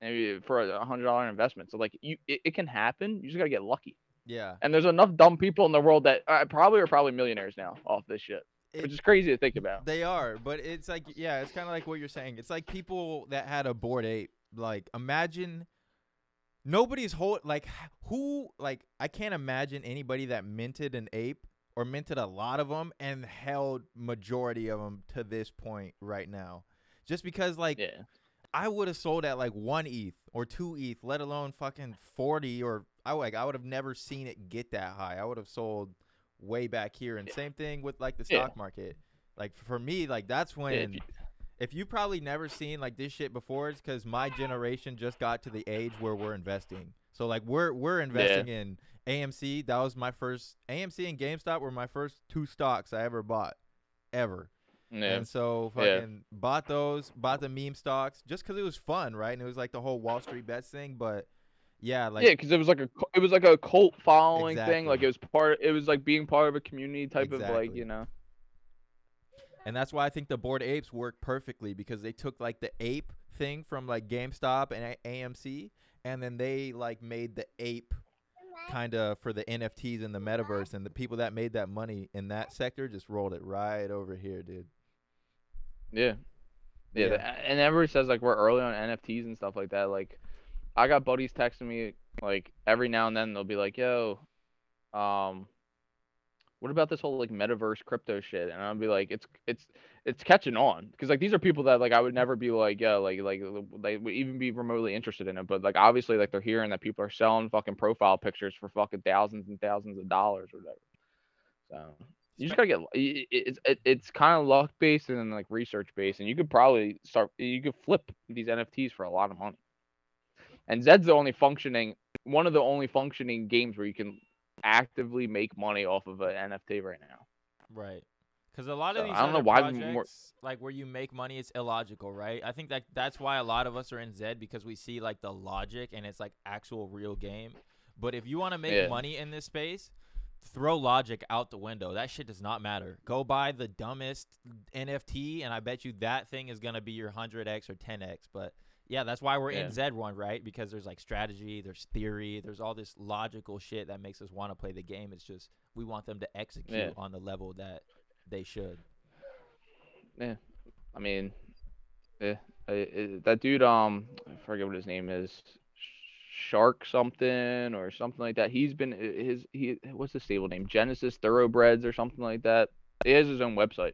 maybe for a hundred dollar investment. So like, you, it, it can happen. You just gotta get lucky. Yeah. And there's enough dumb people in the world that uh, probably are probably millionaires now off this shit. It, which is crazy to think about. They are, but it's like, yeah, it's kind of like what you're saying. It's like people that had a Bored Ape. Like, imagine nobody's whole like who like I can't imagine anybody that minted an ape or minted a lot of them and held majority of them to this point right now, just because like yeah. I would have sold at like one E T H or two E T H, let alone fucking forty, or I like I would have never seen it get that high. I would have sold way back here, and yeah. same thing with like the stock yeah. market. Like for me, like that's when. Yeah. If you probably never seen like this shit before, it's because my generation just got to the age where we're investing. So like we're we're investing yeah. in A M C. That was my first. A M C and GameStop were my first two stocks I ever bought, ever. Yeah. And so fucking yeah. bought those, bought the meme stocks just because it was fun, right? And it was like the whole Wall Street Bets thing, but. Yeah, like yeah, because it was like a it was like a cult following exactly. thing. Like it was part. It was like being part of a community type exactly. of like you know. And that's why I think the Bored Apes work perfectly, because they took like the ape thing from like GameStop and A M C, and then they like made the ape kind of for the N F Ts and the metaverse, and the people that made that money in that sector just rolled it right over here, dude. Yeah. Yeah. yeah. And everybody says like we're early on N F Ts and stuff like that. Like I got buddies texting me like every now and then they'll be like, yo, um, what about this whole like metaverse crypto shit? And I'll be like, it's it's it's catching on, because like these are people that like I would never be like yeah like like they would even be remotely interested in it, but like obviously like they're hearing that people are selling fucking profile pictures for fucking thousands and thousands of dollars or whatever. So you just gotta get it's it's kind of luck based and then like research based, and you could probably start you could flip these N F Ts for a lot of money. And Zed's the only functioning one of the only functioning games where you can actively make money off of an N F T right now, right? Because a lot of so, these I don't know why projects, like where you make money, it's illogical, right? I think that that's why a lot of us are in Zed, because we see like the logic and it's like actual real game. But if you want to make yeah. money in this space, throw logic out the window. That shit does not matter. Go buy the dumbest N F T, and I bet you that thing is gonna be your one hundred X or ten X. But yeah, that's why we're yeah. in Zed one, right? Because there's like strategy, there's theory, there's all this logical shit that makes us want to play the game. It's just we want them to execute yeah. on the level that they should. Yeah, I mean, yeah, it, it, that dude, um, I forget what his name is, Shark something or something like that. He's been his he what's the stable name? Genesis Thoroughbreds or something like that. He has his own website.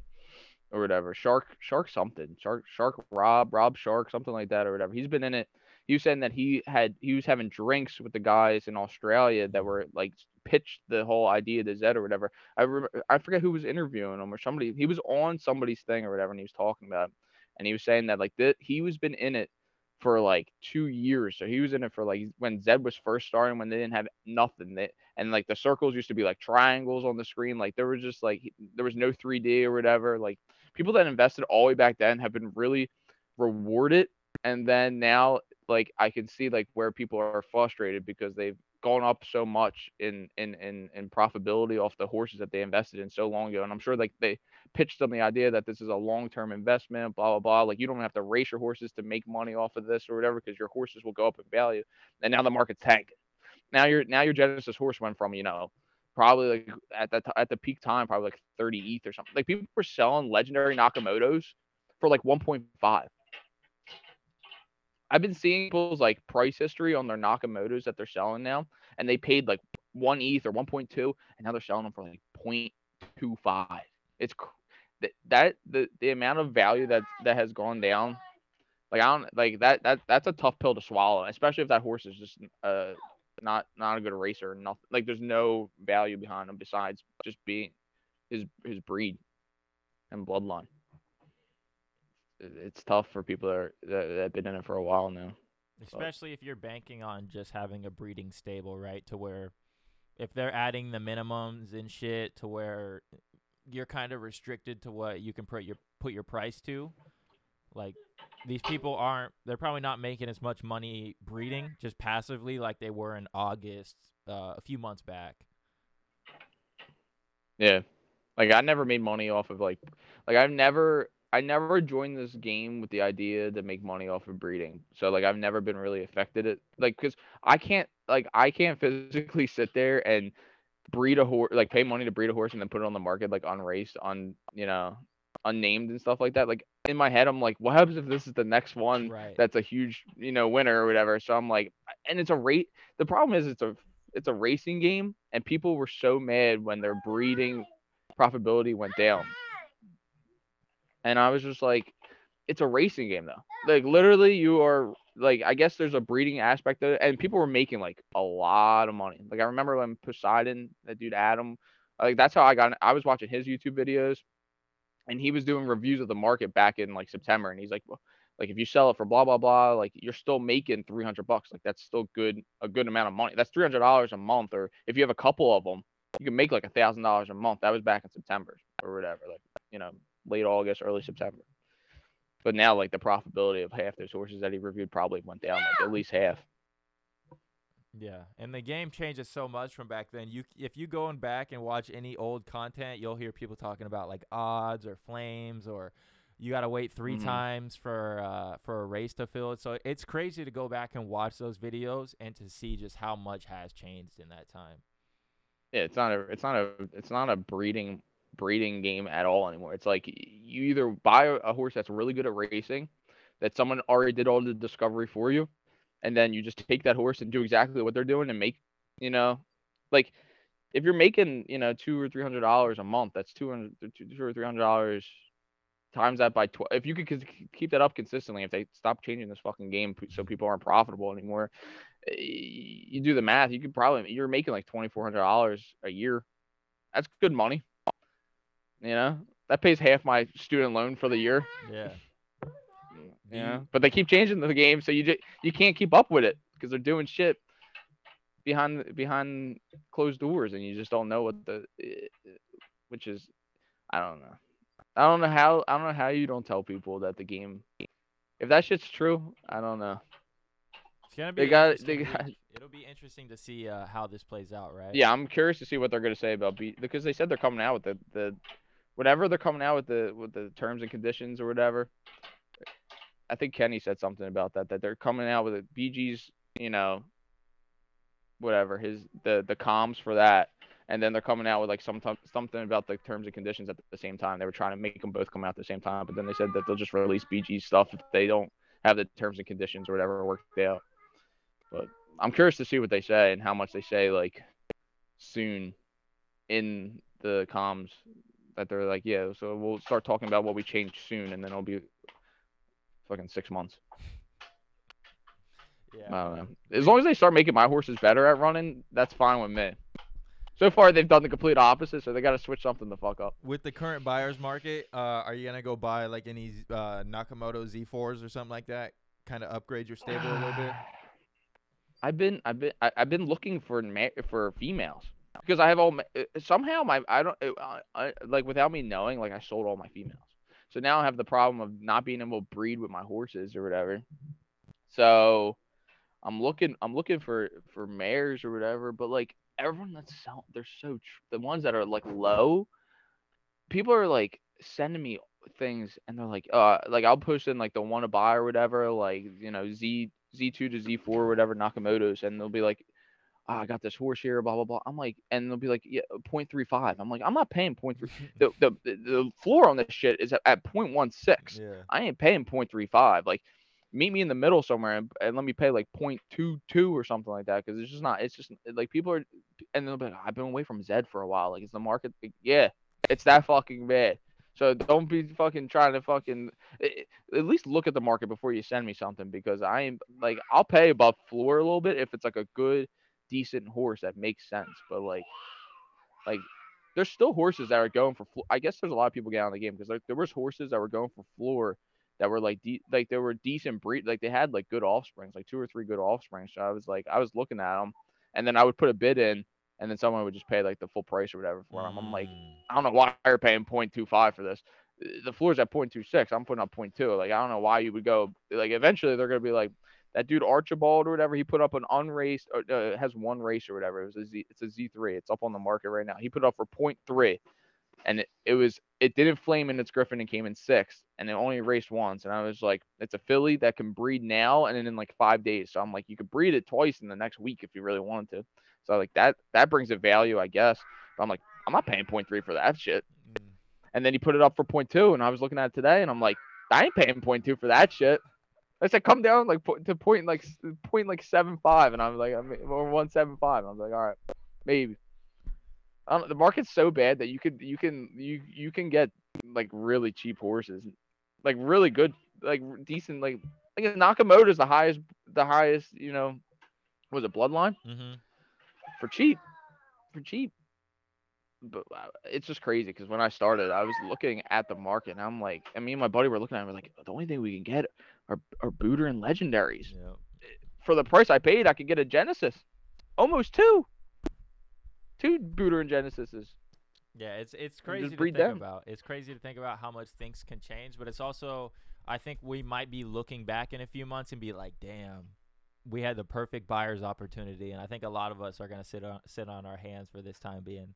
Or whatever, shark, shark something, shark, shark, Rob, Rob Shark, something like that, or whatever. He's been in it. He was saying that he had, he was having drinks with the guys in Australia that were like pitched the whole idea to Zed or whatever. I remember, I forget who was interviewing him or somebody. He was on somebody's thing or whatever, and he was talking about it. And he was saying that like that he was been in it for like two years. So he was in it for like when Zed was first starting, when they didn't have nothing. They, and like the circles used to be like triangles on the screen. Like there was just like there was no three D or whatever. Like. People that invested all the way back then have been really rewarded, and then now, like, I can see like where people are frustrated because they've gone up so much in in in in profitability off the horses that they invested in so long ago. And I'm sure like they pitched them the idea that this is a long-term investment, blah, blah, blah. Like you don't have to race your horses to make money off of this or whatever, because your horses will go up in value. And now the market's tanking. Now your now your Genesis horse went from, you know, probably like at that at the peak time, probably like thirty E T H or something. Like people were selling legendary Nakamotos for like one point five. I've been seeing people's like price history on their Nakamotos that they're selling now, and they paid like one E T H or one point two, and now they're selling them for like zero point two five. It's that, that the the amount of value that that has gone down. Like I don't like that that that's a tough pill to swallow, especially if that horse is just uh not not a good racer and nothing. Like there's no value behind him besides just being his his breed and bloodline. It's tough for people that, are, that that have been in it for a while now. Especially but. If you're banking on just having a breeding stable, right? To where if they're adding the minimums and shit to where you're kind of restricted to what you can put your put your price to. Like these people aren't, they're probably not making as much money breeding just passively like they were in August uh, a few months back. Yeah. Like I never made money off of like, like I've never... I never joined this game with the idea to make money off of breeding. So like I've never been really affected it like cuz I can't like I can't physically sit there and breed a horse, like pay money to breed a horse and then put it on the market like unraced, on, you know, unnamed and stuff like that. Like in my head I'm like, what happens if this is the next one right. that's a huge, you know, winner or whatever. So I'm like, and it's a rate the problem is it's a it's a racing game, and people were so mad when their breeding profitability went down. And I was just like, it's a racing game, though. Like, literally, you are, like, I guess there's a breeding aspect of it. And people were making, like, a lot of money. Like, I remember when Poseidon, that dude Adam, like, that's how I got, I was watching his YouTube videos. And he was doing reviews of the market back in, like, September. And he's like, well, like, if you sell it for blah, blah, blah, like, you're still making three hundred bucks. Like, that's still good, a good amount of money. That's three hundred dollars a month. Or if you have a couple of them, you can make, like, one thousand dollars a month. That was back in September or whatever. Like, you know. Late August, early September. But now, like, the profitability of half those horses that he reviewed probably went down, like, at least half. Yeah, and the game changes so much from back then. You, if you go and back and watch any old content, you'll hear people talking about, like, odds or flames, or you got to wait three mm-hmm. times for uh, for a race to fill. So it's crazy to go back and watch those videos and to see just how much has changed in that time. Yeah, it's not a, it's not a, it's not a breeding. breeding game at all anymore. It's like you either buy a horse that's really good at racing, that someone already did all the discovery for you, and then you just take that horse and do exactly what they're doing and make, you know, like if you're making, you know, two or three hundred dollars a month, that's two hundred two or three hundred dollars times that by twelve. If you could keep that up consistently, if they stop changing this fucking game so people aren't profitable anymore, you do the math, you could probably, you're making like twenty four hundred dollars a year. That's good money. You know, that pays half my student loan for the year. Yeah. Yeah. But they keep changing the game, so you just, you can't keep up with it because they're doing shit behind behind closed doors, and you just don't know what the, which is, I don't know, I don't know how I don't know how you don't tell people that the game, if that shit's true, I don't know. It's gonna be. They got, they got, it'll be interesting to see uh, how this plays out, right? Yeah, I'm curious to see what they're gonna say about B, because they said they're coming out with the the. Whatever they're coming out with the with the terms and conditions or whatever, I think Kenny said something about that that they're coming out with it. B G's, you know, whatever his the the comms for that, and then they're coming out with like some t- something about the terms and conditions at the same time. They were trying to make them both come out at the same time, but then they said that they'll just release B G's stuff if they don't have the terms and conditions or whatever worked out. But I'm curious to see what they say and how much they say like soon in the comms. That they're like, yeah, so we'll start talking about what we changed soon, and then it'll be fucking six months. Yeah. I don't know. As long as they start making my horses better at running, that's fine with me. So far, they've done the complete opposite, so they got to switch something the fuck up. With the current buyer's market, uh, are you gonna go buy like any uh, Nakamoto Z fours or something like that? Kind of upgrade your stable a little bit. I've been, I've been, I've been looking for for females. Because I have all my, somehow my, I don't, I, I, like without me knowing, like I sold all my females. So now I have the problem of not being able to breed with my horses or whatever. So I'm looking I'm looking for, for mares or whatever, but like everyone that's so, they're so tr- the ones that are like low, people are like sending me things and they're like uh like I'll post in like the want to buy or whatever, like, you know, Z Z two to Z four or whatever Nakamoto's, and they'll be like, oh, I got this horse here, blah blah blah. I'm like, and they'll be like, yeah, zero point three five. I'm like, I'm not paying zero point three. the, the the floor on this shit is at, at zero point one six. Yeah. I ain't paying zero point three five. Like, meet me in the middle somewhere and, and let me pay like zero point two two or something like that, because it's just not. It's just like people are, and they'll be like, I've been away from Zed for a while. Like, it's the market. Like, yeah, it's that fucking bad. So don't be fucking trying to fucking at least look at the market before you send me something, because I am like, I'll pay above floor a little bit if it's like a good, decent horse that makes sense. But like, like there's still horses that are going for floor. I guess there's a lot of people getting out of the game because like there was horses that were going for floor that were like de- like they were decent breed, like they had like good offsprings, like two or three good offsprings. So I was like, I was looking at them, and then I would put a bid in. And then someone would just pay like the full price or whatever for them. I'm like, I don't know why you're paying zero point two five for this. The floor's at zero point two six. I'm putting up zero point two. Like, I don't know why you would go. Like, eventually they're going to be like, that dude Archibald or whatever, he put up an unraced, uh, has one race or whatever. It was a Z, it's a Z three. It's up on the market right now. He put it up for zero point three. And it, it was, it didn't flame in its Griffin and came in sixth. And it only raced once. And I was like, it's a filly that can breed now and then in like five days. So I'm like, you could breed it twice in the next week if you really wanted to. So like that, that brings a value, I guess. But I'm like, I'm not paying zero point three for that shit. Mm. And then he put it up for zero point two, and I was looking at it today, and I'm like, I ain't paying zero point two for that shit. I said, come down like to point like point like seven five, and I'm like, I'm or one seventy-five. I'm like, all right, maybe. I don't know, the market's so bad that you could you can you you can get like really cheap horses, like really good, like decent, like like Nakamoto's the highest the highest you know, was it Bloodline? Mm-hmm. For cheap, for cheap, but it's just crazy because when I started, I was looking at the market, and I'm like, I mean, my buddy were looking at it, and we're like, the only thing we can get are are Buterin legendaries. Yeah. For the price I paid, I could get a Genesis, almost two, two Buterin Genesises. Yeah, it's it's crazy to think them. about. It's crazy to think about how much things can change, but it's also, I think we might be looking back in a few months and be like, damn, we had the perfect buyer's opportunity, and I think a lot of us are going to sit on sit on our hands for this time being.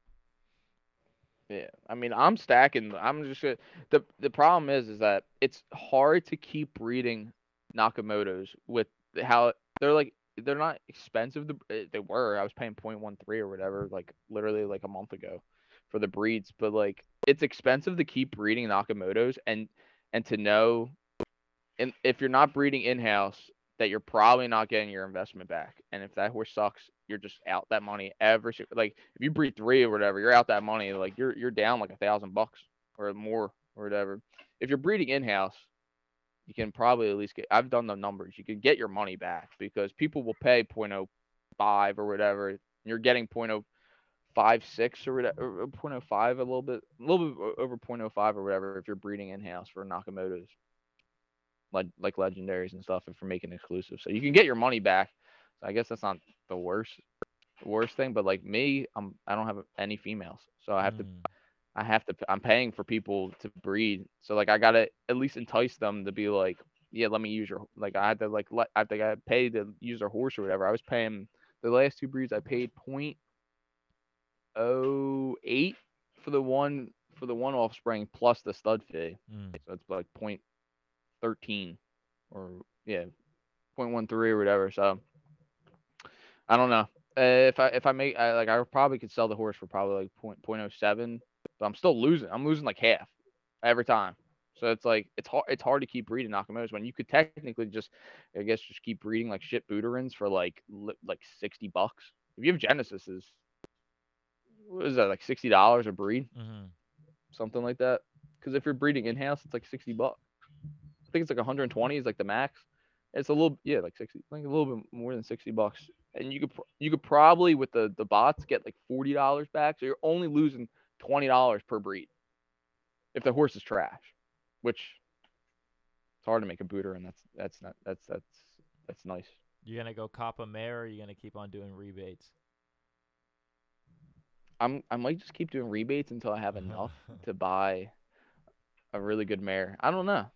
Yeah, I mean, I'm stacking. I'm just gonna, the the problem is is that it's hard to keep breeding Nakamoto's with how they're like they're not expensive. To, they were. I was paying zero point one three or whatever, like literally like a month ago, for the breeds. But like, it's expensive to keep breeding Nakamoto's, and and to know, and if you're not breeding in house, that you're probably not getting your investment back. And if that horse sucks, you're just out that money every – like, if you breed three or whatever, you're out that money. Like, you're you're down like a thousand bucks or more or whatever. If you're breeding in-house, you can probably at least get – I've done the numbers. You can get your money back because people will pay zero point zero five or whatever. And you're getting zero point zero five six or whatever, or zero point zero five, a little bit – a little bit over zero point zero five or whatever if you're breeding in-house for Nakamoto's, like legendaries and stuff, and for making exclusive, so you can get your money back. So I guess that's not the worst worst thing, but like me, I'm I don't have any females, so I have mm. to I have to I'm paying for people to breed, so like I gotta at least entice them to be like, yeah, let me use your, like I had to like let I think I paid to use their horse or whatever. I was paying the last two breeds, I paid zero point zero eight for the one for the one offspring plus the stud fee, mm. so it's like point thirteen or yeah zero point one three or whatever. So I don't know, uh, if I if I make I, like I probably could sell the horse for probably like point, zero point zero seven, but I'm still losing I'm losing like half every time, so it's like it's hard it's hard to keep breeding Nakamoto's when you could technically just I guess just keep breeding like shit Buterins for like li- like sixty bucks. If you have Genesis's, what is that, like sixty dollars a breed? Mm-hmm. Something like that, because if you're breeding in-house, it's like sixty bucks. I think it's like one hundred twenty is like the max. It's a little, yeah, like sixty, like a little bit more than sixty bucks. And you could you could probably with the the bots get like forty dollars back. So you're only losing twenty dollars per breed if the horse is trash, which it's hard to make a booter, and that's that's not that's that's that's nice. You're gonna go cop a mare, or you're gonna keep on doing rebates? I'm I might just keep doing rebates until I have enough to buy a really good mare. I don't know.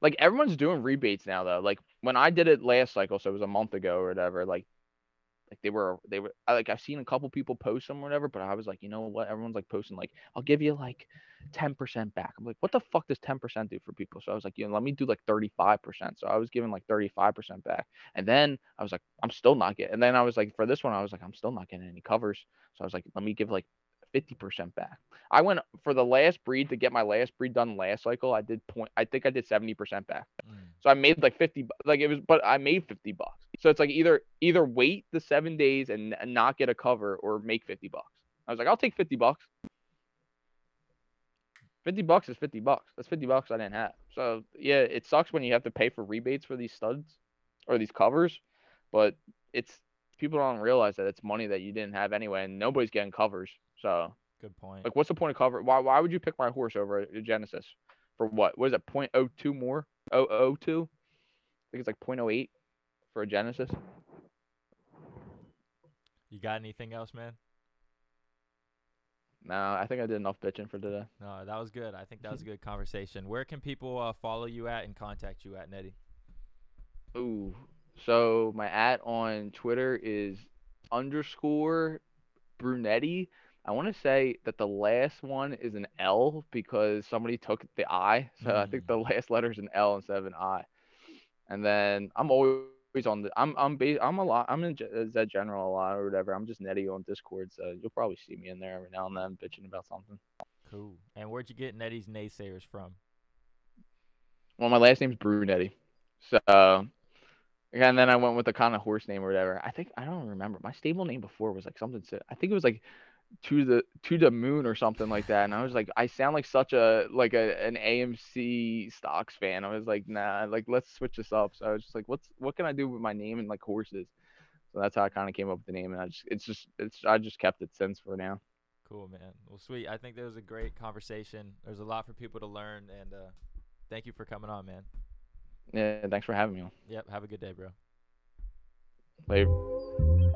Like, everyone's doing rebates now, though. Like, when I did it last cycle, so it was a month ago or whatever, like, like they were, they were like, I've seen a couple people post them or whatever, but I was like, you know what? Everyone's like posting, like, I'll give you like ten percent back. I'm like, what the fuck does ten percent do for people? So I was like, you know, let me do like thirty-five percent. So I was giving like thirty-five percent back. And then I was like, I'm still not getting, and then I was like, for this one, I was like, I'm still not getting any covers. So I was like, let me give like fifty percent back. I went for the last breed to get my last breed done last cycle. I did point, I think I did seventy percent back. Mm. So I made like fifty, like it was, but I made fifty bucks. So it's like either, either wait the seven days and not get a cover or make fifty bucks. I was like, I'll take fifty bucks. fifty bucks is fifty bucks. That's fifty bucks I didn't have. So yeah, it sucks when you have to pay for rebates for these studs or these covers, but it's, people don't realize that it's money that you didn't have anyway, and nobody's getting covers. So good point. Like, what's the point of cover? Why, why would you pick my horse over a Genesis for what? What is it? point oh two more? oh oh two? I think it's like point oh eight for a Genesis. You got anything else, man? No, I think I did enough bitching for today. No, that was good. I think that was a good conversation. Where can people uh, follow you at and contact you at, Nettie? Ooh, so my at on Twitter is underscore Brunetti. I want to say that the last one is an L because somebody took the I. So mm. I think the last letter is an L instead of an I. And then I'm always on the I'm I'm bas- I'm a lot I'm in Zed General a lot or whatever. I'm just Netty on Discord, so you'll probably see me in there every now and then bitching about something. Cool. And where'd you get Netti's Naysayers from? Well, my last name's Brunetti, so. And then I went with a kind of horse name or whatever. I think I don't remember. My stable name before was like something. I think it was like. to the to the moon or something like that, and I was like, I sound like such a like a an A M C stocks fan. I was like, nah, like let's switch this up. So I was just like, what's what can I do with my name and like horses? So that's how I kind of came up with the name, and I just it's just it's I just kept it since for now. Cool, man. Well, sweet. I think there was a great conversation. There's a lot for people to learn, and uh thank you for coming on, man. Yeah, thanks for having me on. Yep, have a good day, bro. Later.